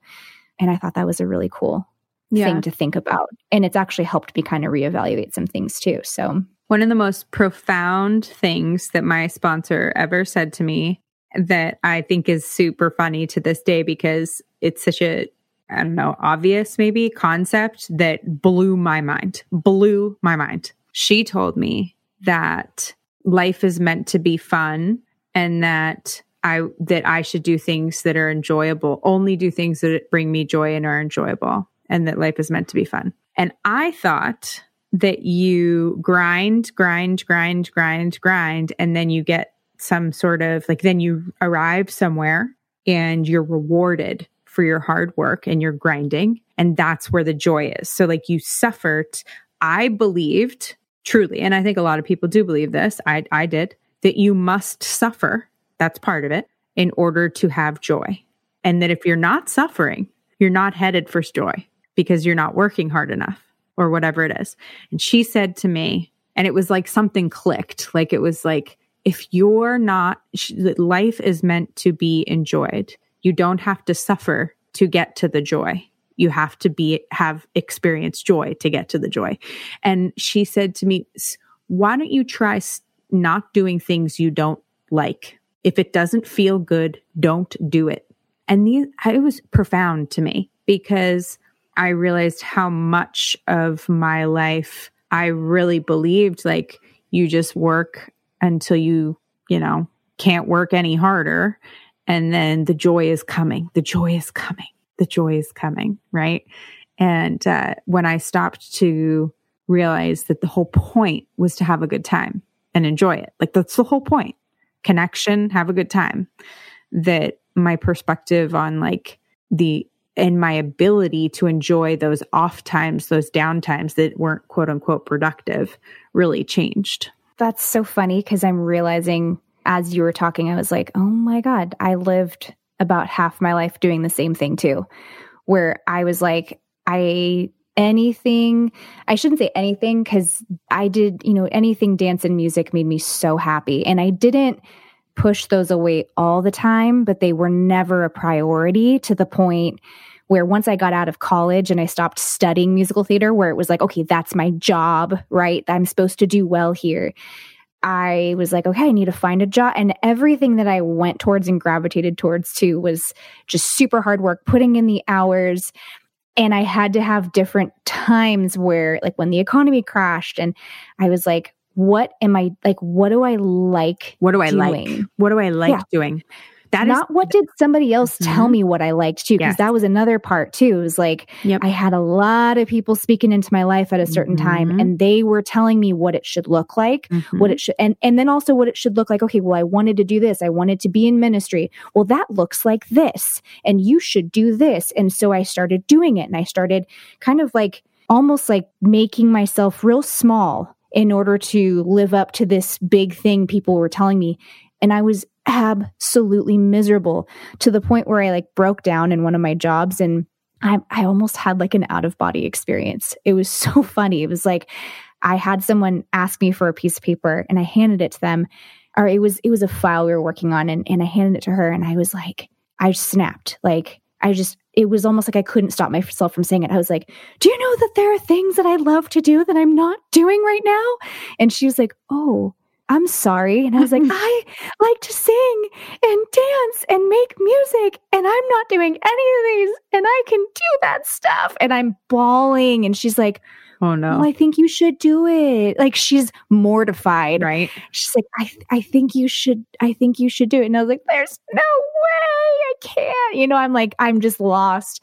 And I thought that was a really cool yeah. thing to think about. And it's actually helped me kind of reevaluate some things too. So one of the most profound things that my sponsor ever said to me that I think is super funny to this day, because it's such a, I don't know, obvious maybe concept that blew my mind, blew my mind. She told me that life is meant to be fun, and that I that I should do things that are enjoyable, only do things that bring me joy and are enjoyable, and that life is meant to be fun. And I thought that you grind, grind, grind, grind, grind, and then you get some sort of, like, then you arrive somewhere and you're rewarded for your hard work and your grinding, and that's where the joy is. So like you suffered, I believed... Truly, and I think a lot of people do believe this, I I did, that you must suffer, that's part of it, in order to have joy. And that if you're not suffering, you're not headed for joy because you're not working hard enough or whatever it is. And she said to me, and it was like something clicked, like it was like, if you're not, life is meant to be enjoyed. You don't have to suffer to get to the joy. You have to be have experienced joy to get to the joy. And she said to me, why don't you try not doing things you don't like? If it doesn't feel good, don't do it. And these, it was profound to me, because I realized how much of my life I really believed, like, you just work until you, you know, can't work any harder. And then the joy is coming. The joy is coming. The joy is coming, right? And uh, when I stopped to realize that the whole point was to have a good time and enjoy it, like that's the whole point, connection, have a good time, that my perspective on like the, and my ability to enjoy those off times, those down times that weren't quote unquote productive really changed. That's so funny, because I'm realizing as you were talking, I was like, oh my God, I lived about half my life doing the same thing too, where I was like, I, anything, I shouldn't say anything, because I did, you know, anything dance and music made me so happy. And I didn't push those away all the time, but they were never a priority, to the point where once I got out of college and I stopped studying musical theater, where it was like, okay, that's my job, right? I'm supposed to do well here. I was like, okay, I need to find a job. And everything that I went towards and gravitated towards too was just super hard work, putting in the hours. And I had to have different times where, like, when the economy crashed and I was like, what am I, like, what do I like What do I doing? like? What do I like yeah. doing? That Not is, what did somebody else mm-hmm. tell me what I liked too, because yes. that was another part too. It was like, yep. I had a lot of people speaking into my life at a certain mm-hmm. time, and they were telling me what it should look like, mm-hmm. what it should, and, and then also what it should look like. Okay, well, I wanted to do this. I wanted to be in ministry. Well, that looks like this, and you should do this. And so I started doing it, and I started kind of like, almost like making myself real small in order to live up to this big thing people were telling me. And I was absolutely miserable, to the point where I like broke down in one of my jobs, and I, I almost had like an out-of-body experience. It was so funny. It was like, I had someone ask me for a piece of paper, and I handed it to them, or it was, it was a file we were working on, and, and I handed it to her, and I was like, I snapped. Like, I just, it was almost like I couldn't stop myself from saying it. I was like, do you know that there are things that I love to do that I'm not doing right now? And she was like, oh, I'm sorry. And I was like, I like to sing and dance and make music, and I'm not doing any of these, and I can do that stuff. And I'm bawling. And she's like, Oh no. Well, I think you should do it. Like, she's mortified. Right. She's like, I th- I think you should, I think you should do it. And I was like, there's no way I can't, you know, I'm like, I'm just lost.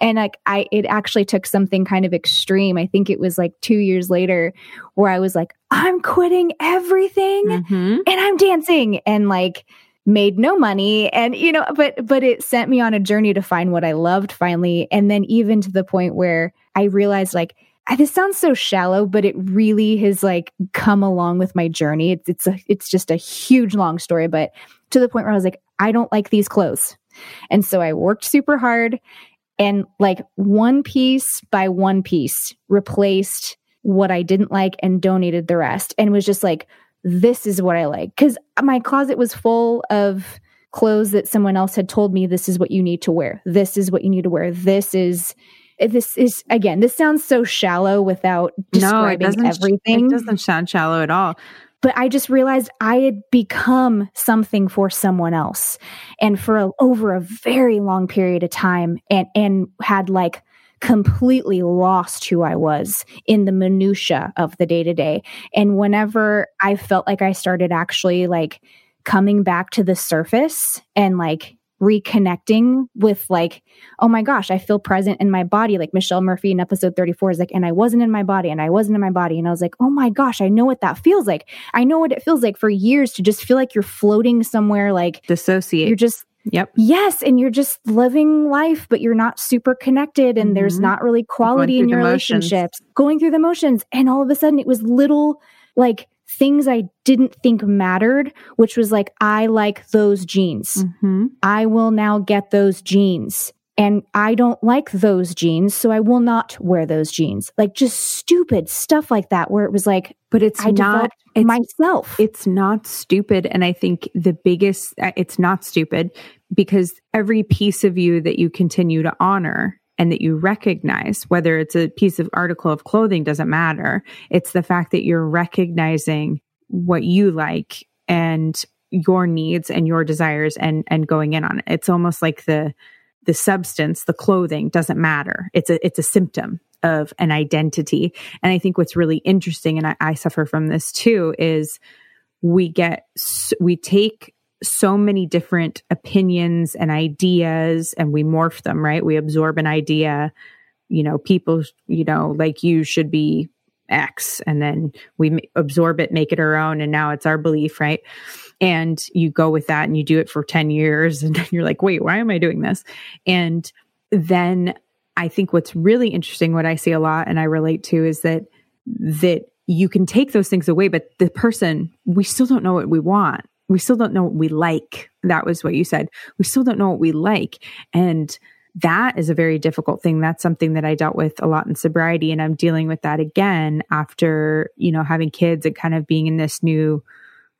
And like, I, it actually took something kind of extreme. I think it was like two years later where I was like, I'm quitting everything mm-hmm. and I'm dancing, and like made no money. And, you know, but, but it sent me on a journey to find what I loved finally. And then even to the point where I realized, like, this sounds so shallow, but it really has like come along with my journey. It's, it's a, it's just a huge long story, but to the point where I was like, I don't like these clothes. And so I worked super hard and like one piece by one piece replaced what I didn't like and donated the rest, and was just like, this is what I like. Because my closet was full of clothes that someone else had told me, this is what you need to wear. This is what you need to wear. This is, this is, again, this sounds so shallow without describing no, it everything. It doesn't sound shallow at all. But I just realized I had become something for someone else, and for a, over a very long period of time, and, and had like completely lost who I was in the minutia of the day to day. And whenever I felt like I started actually like coming back to the surface and like reconnecting with like, oh my gosh, I feel present in my body. Like Michelle Murphy in episode thirty-four is like, and I wasn't in my body and I wasn't in my body. And I was like, oh my gosh, I know what that feels like. I know what it feels like for years to just feel like you're floating somewhere, like dissociate. You're just, yep. Yes. And you're just living life, but you're not super connected, and mm-hmm. there's not really quality in your relationships, going through the motions. And all of a sudden it was little like things I didn't think mattered, which was like, I like those jeans. Mm-hmm. I will now get those jeans, and I don't like those jeans, so I will not wear those jeans. Like just stupid stuff like that, where it was like, but it's I not it's, myself. It's not stupid. And I think the biggest, it's not stupid because every piece of you that you continue to honor and that you recognize, whether it's a piece of article of clothing, doesn't matter. It's the fact that you're recognizing what you like and your needs and your desires, and and going in on it. It's almost like the the substance, the clothing, doesn't matter. It's a it's a symptom of an identity. And I think what's really interesting, and I, I suffer from this too, is we get we take. so many different opinions and ideas, and we morph them, right? We absorb an idea, you know, people, you know, like you should be X, and then we m- absorb it, make it our own. And now it's our belief, right? And you go with that and you do it for ten years. And then you're like, wait, why am I doing this? And then I think what's really interesting, what I see a lot and I relate to, is that, that you can take those things away, but the person, we still don't know what we want. We still don't know what we like. That was what you said. We still don't know what we like. And that is a very difficult thing. That's something that I dealt with a lot in sobriety. And I'm dealing with that again after, you know, having kids and kind of being in this new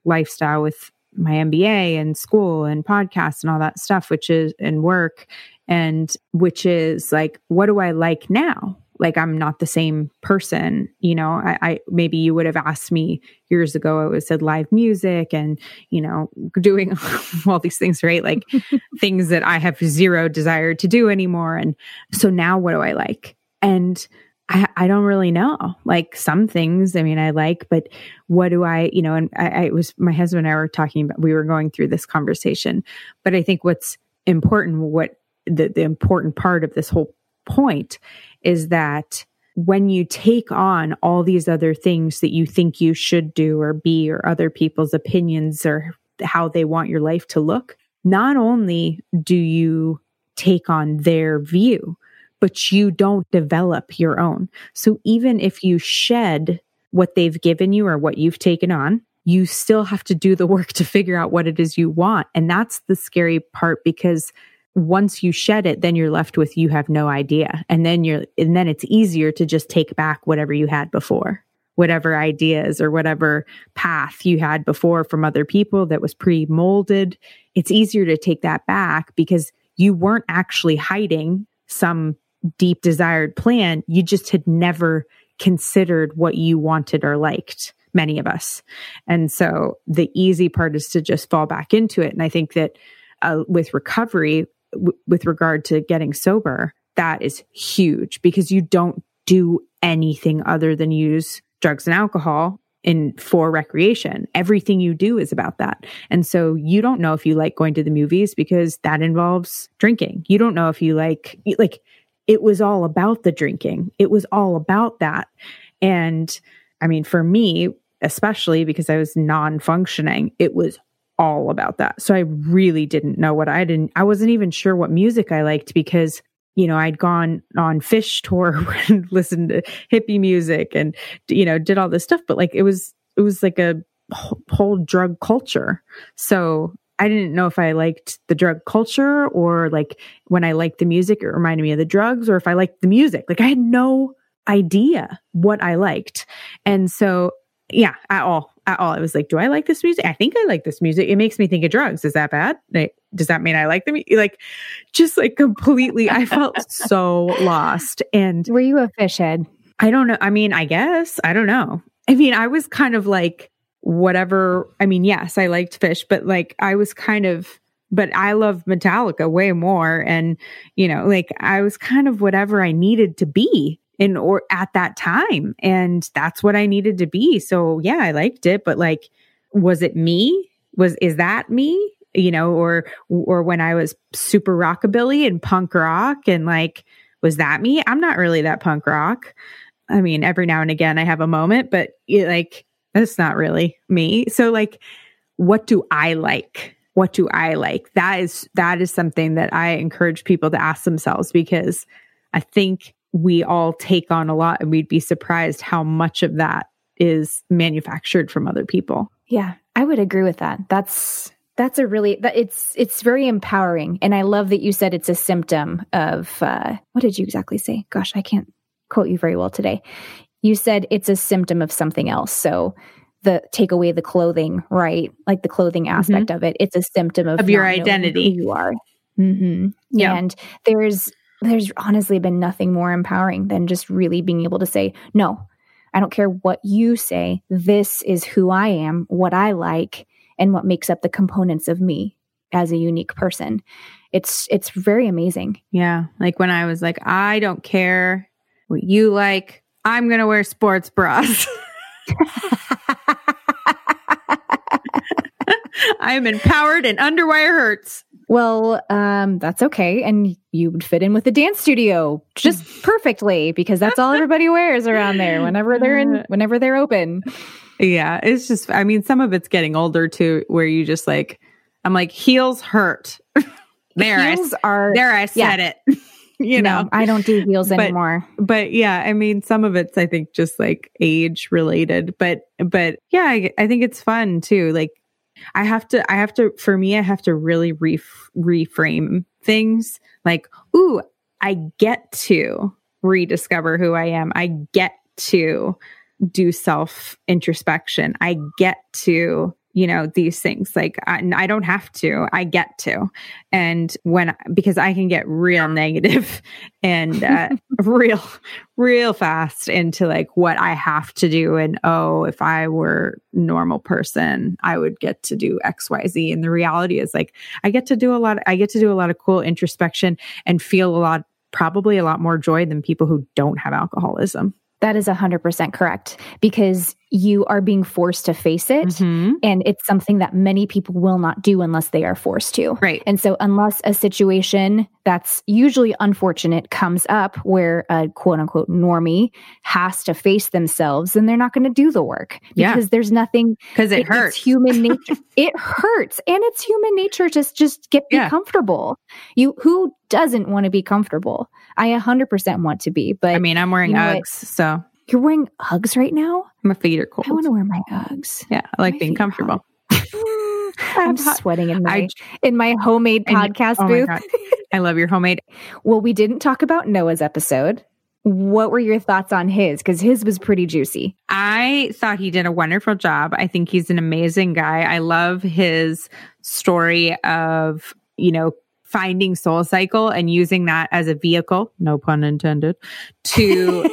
lifestyle with my M B A and school and podcasts and all that stuff, which is, and work, and which is like, what do I like now? Like, I'm not the same person, you know, I, I, maybe you would have asked me years ago, I would have said live music and, you know, doing all these things, right? Like things that I have zero desire to do anymore. And so now what do I like? And I, I don't really know, like some things, I mean, I like, but what do I, you know, and I, I was, my husband and I were talking about, we were going through this conversation, but I think what's important, what the, the important part of this whole point is that when you take on all these other things that you think you should do or be, or other people's opinions or how they want your life to look, not only do you take on their view, but you don't develop your own. So even if you shed what they've given you or what you've taken on, you still have to do the work to figure out what it is you want. And that's the scary part, because once you shed it, then you're left with, you have no idea. And then you're, and then it's easier to just take back whatever you had before, whatever ideas or whatever path you had before from other people that was pre-molded. It's easier to take that back because you weren't actually hiding some deep desired plan. You just had never considered what you wanted or liked, many of us. And so the easy part is to just fall back into it. And I think that uh, with recovery, with regard to getting sober, that is huge, because you don't do anything other than use drugs and alcohol in for recreation. Everything you do is about that. And so you don't know if you like going to the movies because that involves drinking. You don't know if you like, like it was all about the drinking. It was all about that. And I mean, for me, especially because I was non-functioning, it was all about that. So I really didn't know what I didn't, I wasn't even sure what music I liked because, you know, I'd gone on Fish tour and listened to hippie music and, you know, did all this stuff, but like, it was, it was like a whole drug culture. So I didn't know if I liked the drug culture or like when I liked the music, it reminded me of the drugs or if I liked the music. Like I had no idea what I liked. And so, yeah, at all, at all. It was like, do I like this music? I think I like this music. It makes me think of drugs. Is that bad? Like, does that mean I like them? Like, just like completely, I felt so lost. And were you a fish head? I don't know. I mean, I guess, I don't know. I mean, I was kind of like whatever. I mean, yes, I liked Fish, but like, I was kind of, but I love Metallica way more. And, you know, like I was kind of whatever I needed to be in or at that time. And that's what I needed to be. So yeah, I liked it, but like, was it me? Was, is that me? You know, or, or when I was super rockabilly and punk rock and like, was that me? I'm not really that punk rock. I mean, every now and again I have a moment, but it, like, that's not really me. So like, what do I like? What do I like? That is, that is something that I encourage people to ask themselves, because I think we all take on a lot and we'd be surprised how much of that is manufactured from other people. Yeah, I would agree with that. That's, that's a really, that it's, it's very empowering. And I love that you said it's a symptom of, uh, what did you exactly say? Gosh, I can't quote you very well today. You said it's a symptom of something else. So the take away the clothing, right? Like the clothing aspect mm-hmm. of it. It's a symptom of, of your identity. Who you are. Mm-hmm. Yeah. And there's, There's honestly been nothing more empowering than just really being able to say, no, I don't care what you say. This is who I am, what I like, and what makes up the components of me as a unique person. It's it's very amazing. Yeah. Like when I was like, I don't care what you like. I'm going to wear sports bras. I'm empowered and underwire hurts. Well, um, that's okay. And you would fit in with the dance studio just perfectly because that's all everybody wears around there whenever they're in, whenever they're open. Yeah. It's just, I mean, some of it's getting older too, where you just like, I'm like, heels hurt. there, heels I, are, there I said yeah. it. You no, know, I don't do heels but, anymore. But yeah, I mean, some of it's, I think, just like age related, but, but yeah, I, I think it's fun too. Like, I have to, I have to, for me, I have to really re- reframe things like, ooh, I get to rediscover who I am. I get to do self introspection. I get to, you know, these things like I, I don't have to, I get to. And when, because I can get real negative and uh, real, real fast into like what I have to do. And, oh, if I were normal person, I would get to do X, Y, Z. And the reality is like, I get to do a lot, I get to do a lot of cool introspection and feel a lot, probably a lot more joy than people who don't have alcoholism. That is one hundred percent correct, because you are being forced to face it. Mm-hmm. And it's something that many people will not do unless they are forced to. Right. And so unless a situation that's usually unfortunate comes up where a quote unquote normie has to face themselves, then they're not going to do the work because yeah. there's nothing. Because it, it hurts. It's human nature. It hurts. And it's human nature to just get yeah. be comfortable. You Who doesn't want to be comfortable? I one hundred percent want to be. But I mean, I'm wearing you know, Uggs, it, so... You're wearing Uggs right now? My feet are cold. I want to wear my Uggs. Yeah, I like my being comfortable. I'm sweating in my I, in my homemade podcast and, booth. Oh my God. I love your homemade. Well, we didn't talk about Noah's episode. What were your thoughts on his? Because his was pretty juicy. I thought he did a wonderful job. I think he's an amazing guy. I love his story of, you know, finding SoulCycle and using that as a vehicle, no pun intended, to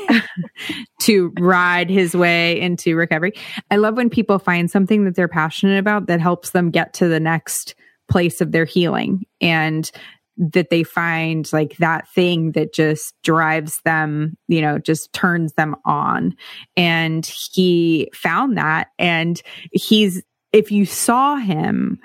to ride his way into recovery. I love when people find something that they're passionate about that helps them get to the next place of their healing. And that they find like that thing that just drives them, you know, just turns them on. And he found that. And he's, if you saw him,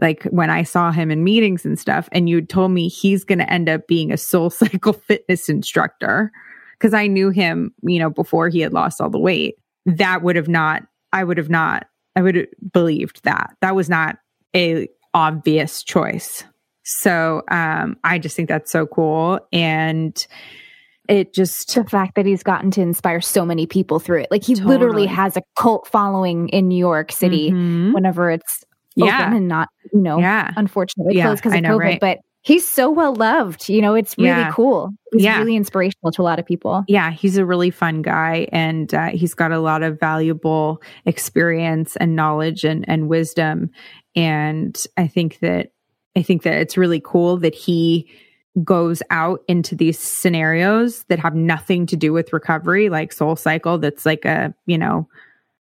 like when I saw him in meetings and stuff, and you told me he's going to end up being a SoulCycle fitness instructor, because I knew him, you know, before he had lost all the weight, that would have not, I would have not, I would have believed that. That was not a obvious choice. So um, I just think that's so cool. And it just... the fact that he's gotten to inspire so many people through it. Like he totally. literally has a cult following in New York City mm-hmm. whenever it's yeah. open and not, you know, yeah. unfortunately yeah. closed because of know, COVID. Right? But he's so well loved. You know, it's really yeah. cool. He's yeah. really inspirational to a lot of people. Yeah, he's a really fun guy. And uh, he's got a lot of valuable experience and knowledge and, and wisdom. And I think that I think that it's really cool that he goes out into these scenarios that have nothing to do with recovery, like SoulCycle, that's like a, you know,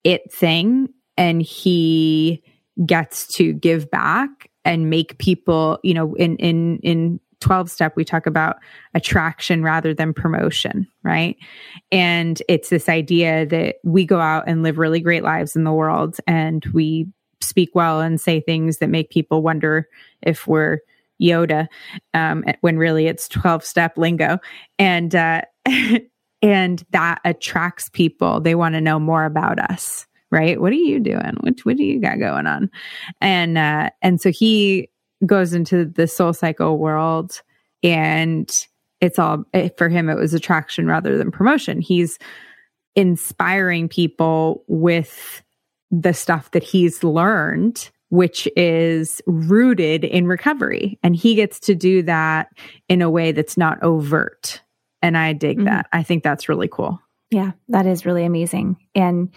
it thing. And he gets to give back and make people, you know, in, in, in twelve step, we talk about attraction rather than promotion, right? And it's this idea that we go out and live really great lives in the world, and we speak well and say things that make people wonder if we're Yoda, um, when really it's twelve step lingo. And, uh, and that attracts people. They want to know more about us, right? What are you doing? What, what do you got going on? And, uh, and so he goes into the SoulCycle world, and it's all, for him, it was attraction rather than promotion. He's inspiring people with the stuff that he's learned, which is rooted in recovery. And he gets to do that in a way that's not overt. And I dig mm-hmm. that. I think that's really cool. Yeah, that is really amazing. And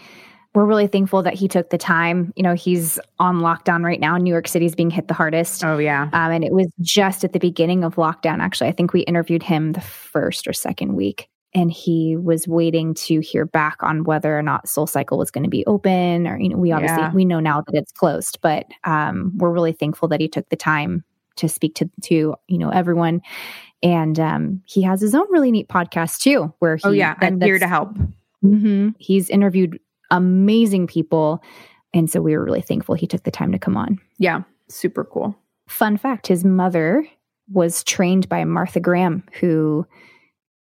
we're really thankful that he took the time. You know, he's on lockdown right now. New York City's being hit the hardest. Oh, yeah. Um, and it was just at the beginning of lockdown, actually. I think we interviewed him the first or second week. And he was waiting to hear back on whether or not SoulCycle was going to be open, or, you know, we obviously, yeah. we know now that it's closed, but um, we're really thankful that he took the time to speak to, to you know, everyone. And um, he has his own really neat podcast too, where he, oh yeah, that, I'm here to help. Mm-hmm, he's interviewed amazing people. And so we were really thankful he took the time to come on. Yeah. Super cool. Fun fact, his mother was trained by Martha Graham, who...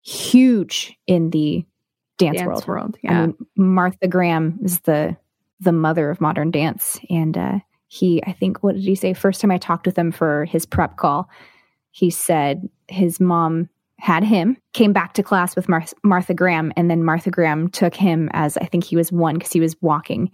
huge in the dance, dance world. world yeah. I mean, Martha Graham is the the mother of modern dance, and uh, he, I think, what did he say? First time I talked with him for his prep call, he said his mom had him, came back to class with Mar- Martha Graham, and then Martha Graham took him as, I think he was one because he was walking,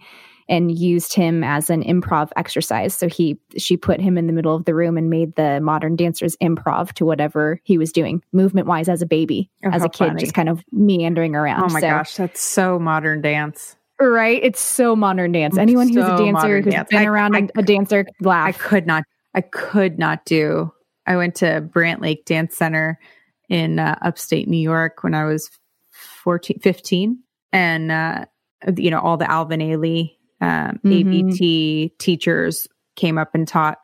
and used him as an improv exercise. So he, she put him in the middle of the room and made the modern dancers improv to whatever he was doing, movement-wise, as a baby, oh, as a kid, funny. Just kind of meandering around. Oh my so, gosh, that's so modern dance. Right? It's so modern dance. Anyone who's so a dancer, who's dance. been I, around I, a dancer, laugh. I could not, I could not do. I went to Brant Lake Dance Center in uh, upstate New York when I was fourteen, fifteen. And, uh, you know, all the Alvin Ailey Um, mm-hmm. A B T teachers came up and taught.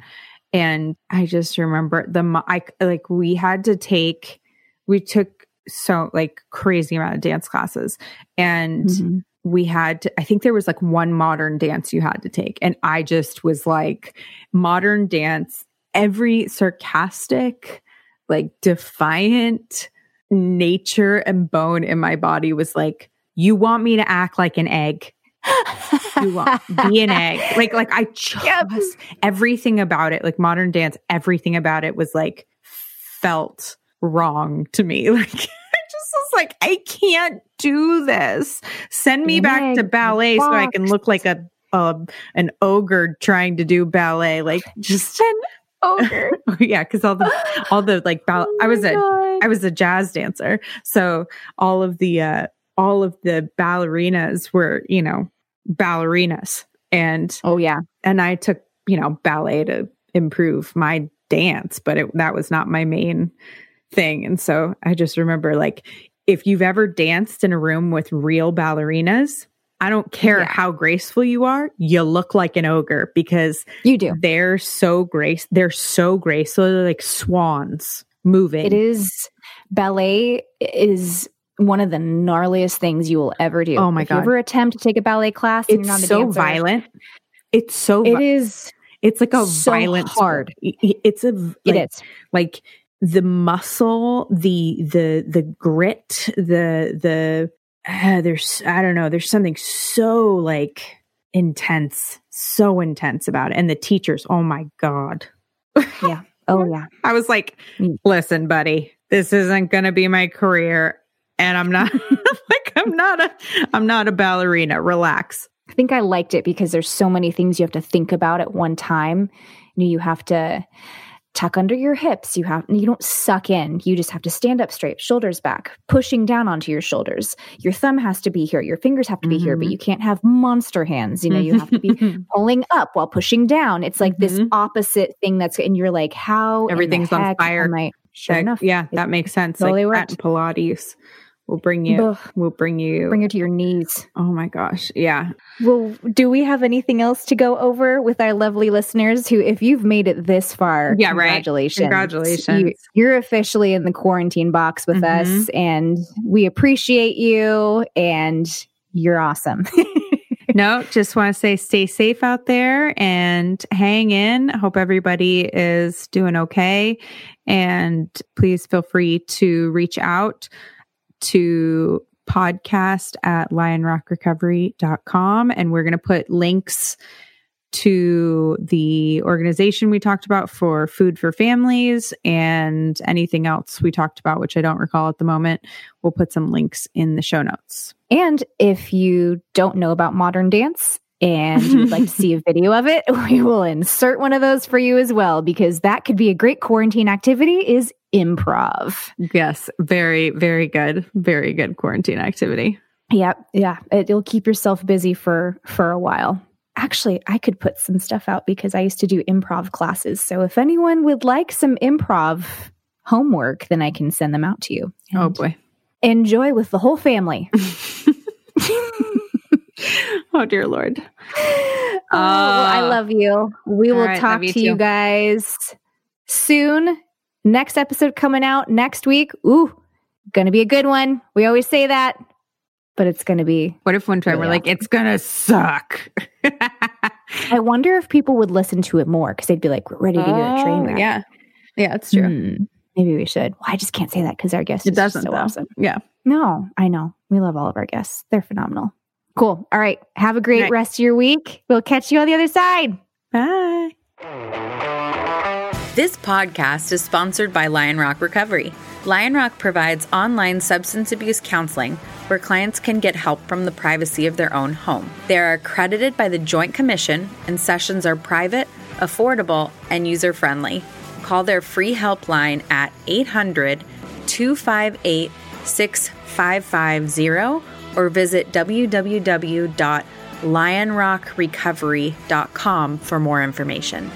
And I just remember the, mo- I like, we had to take, we took so like crazy amount of dance classes, and mm-hmm. we had to, I think there was like one modern dance you had to take. And I just was like, modern dance, every sarcastic, like defiant nature and bone in my body was like, you want me to act like an egg? You want be an egg. Like, like I just, yep. everything about it, like modern dance, everything about it was like, felt wrong to me. Like, I just was like, I can't do this. Send me an back to ballet box. So I can look like a, a, an ogre trying to do ballet. Like just an ogre. Yeah. Cause all the, all the like, ball- oh I was God. a, I was a jazz dancer. So all of the, uh, all of the ballerinas were, you know, ballerinas, and oh yeah, and I took, you know, ballet to improve my dance, but it, that was not my main thing. And so I just remember, like, if you've ever danced in a room with real ballerinas, I don't care yeah. how graceful you are. You look like an ogre because you do. They're so grace. They're so graceful. They're like swans moving. It is ballet is one of the gnarliest things you will ever do. Oh my if God. If you ever attempt to take a ballet class, it's and you're not a so dancer, violent. It's so, vi- it is, it's like a so violent, hard. It's a, like, it is like the muscle, the, the, the grit, the, the, Uh, there's, I don't know, there's something so like intense, so intense about it. And the teachers, oh my God. Yeah. Oh yeah. I was like, listen, buddy, this isn't going to be my career. And I'm not like, I'm not a, I'm not a ballerina. Relax. I think I liked it because there's so many things you have to think about at one time. You know, you have to tuck under your hips. You have, you don't suck in. You just have to stand up straight, shoulders back, pushing down onto your shoulders. Your thumb has to be here. Your fingers have to be mm-hmm. here, but you can't have monster hands. You know, you have to be pulling up while pushing down. It's like mm-hmm. this opposite thing that's, and you're like, how everything's on fire. I, sure that, enough. Yeah. That makes sense. Like that and Pilates will bring you, Ugh. will bring you, bring you to your knees. Oh my gosh. Yeah. Well, do we have anything else to go over with our lovely listeners who, if you've made it this far, yeah, congratulations. Right. Congratulations. You, you're officially in the quarantine box with mm-hmm. us, and we appreciate you, and you're awesome. No, just want to say stay safe out there and hang in. Hope everybody is doing okay. And please feel free to reach out to podcast at lion rock recovery dot com. And we're going to put links to the organization we talked about for Food for Families and anything else we talked about, which I don't recall at the moment. We'll put some links in the show notes. And if you don't know about modern dance and you'd like to see a video of it, we will insert one of those for you as well, because that could be a great quarantine activity is improv. Yes. Very, very good. Very good quarantine activity. Yeah. Yeah. It, it'll keep yourself busy for, for a while. Actually, I could put some stuff out because I used to do improv classes. So if anyone would like some improv homework, then I can send them out to you. Oh boy. Enjoy with the whole family. Oh, dear Lord. Oh, uh, well, I love you. We will right, talk to you, you guys soon. Next episode coming out next week. Ooh, going to be a good one. We always say that, but it's going to be... What if one time really we're awesome. Like, it's going to suck? I wonder if people would listen to it more because they'd be like, we're ready to do oh, a train wreck. Yeah, yeah, that's true. Mm, maybe we should. Well, I just can't say that because our guest it is doesn't, so though. Awesome. Yeah. No, I know. We love all of our guests. They're phenomenal. Cool. All right. Have a great right. rest of your week. We'll catch you on the other side. Bye. This podcast is sponsored by Lionrock Recovery. Lionrock provides online substance abuse counseling where clients can get help from the privacy of their own home. They are accredited by the Joint Commission, and sessions are private, affordable, and user-friendly. Call their free helpline at eight hundred, two five eight, six five five zero or visit w w w dot lionrock recovery dot com for more information.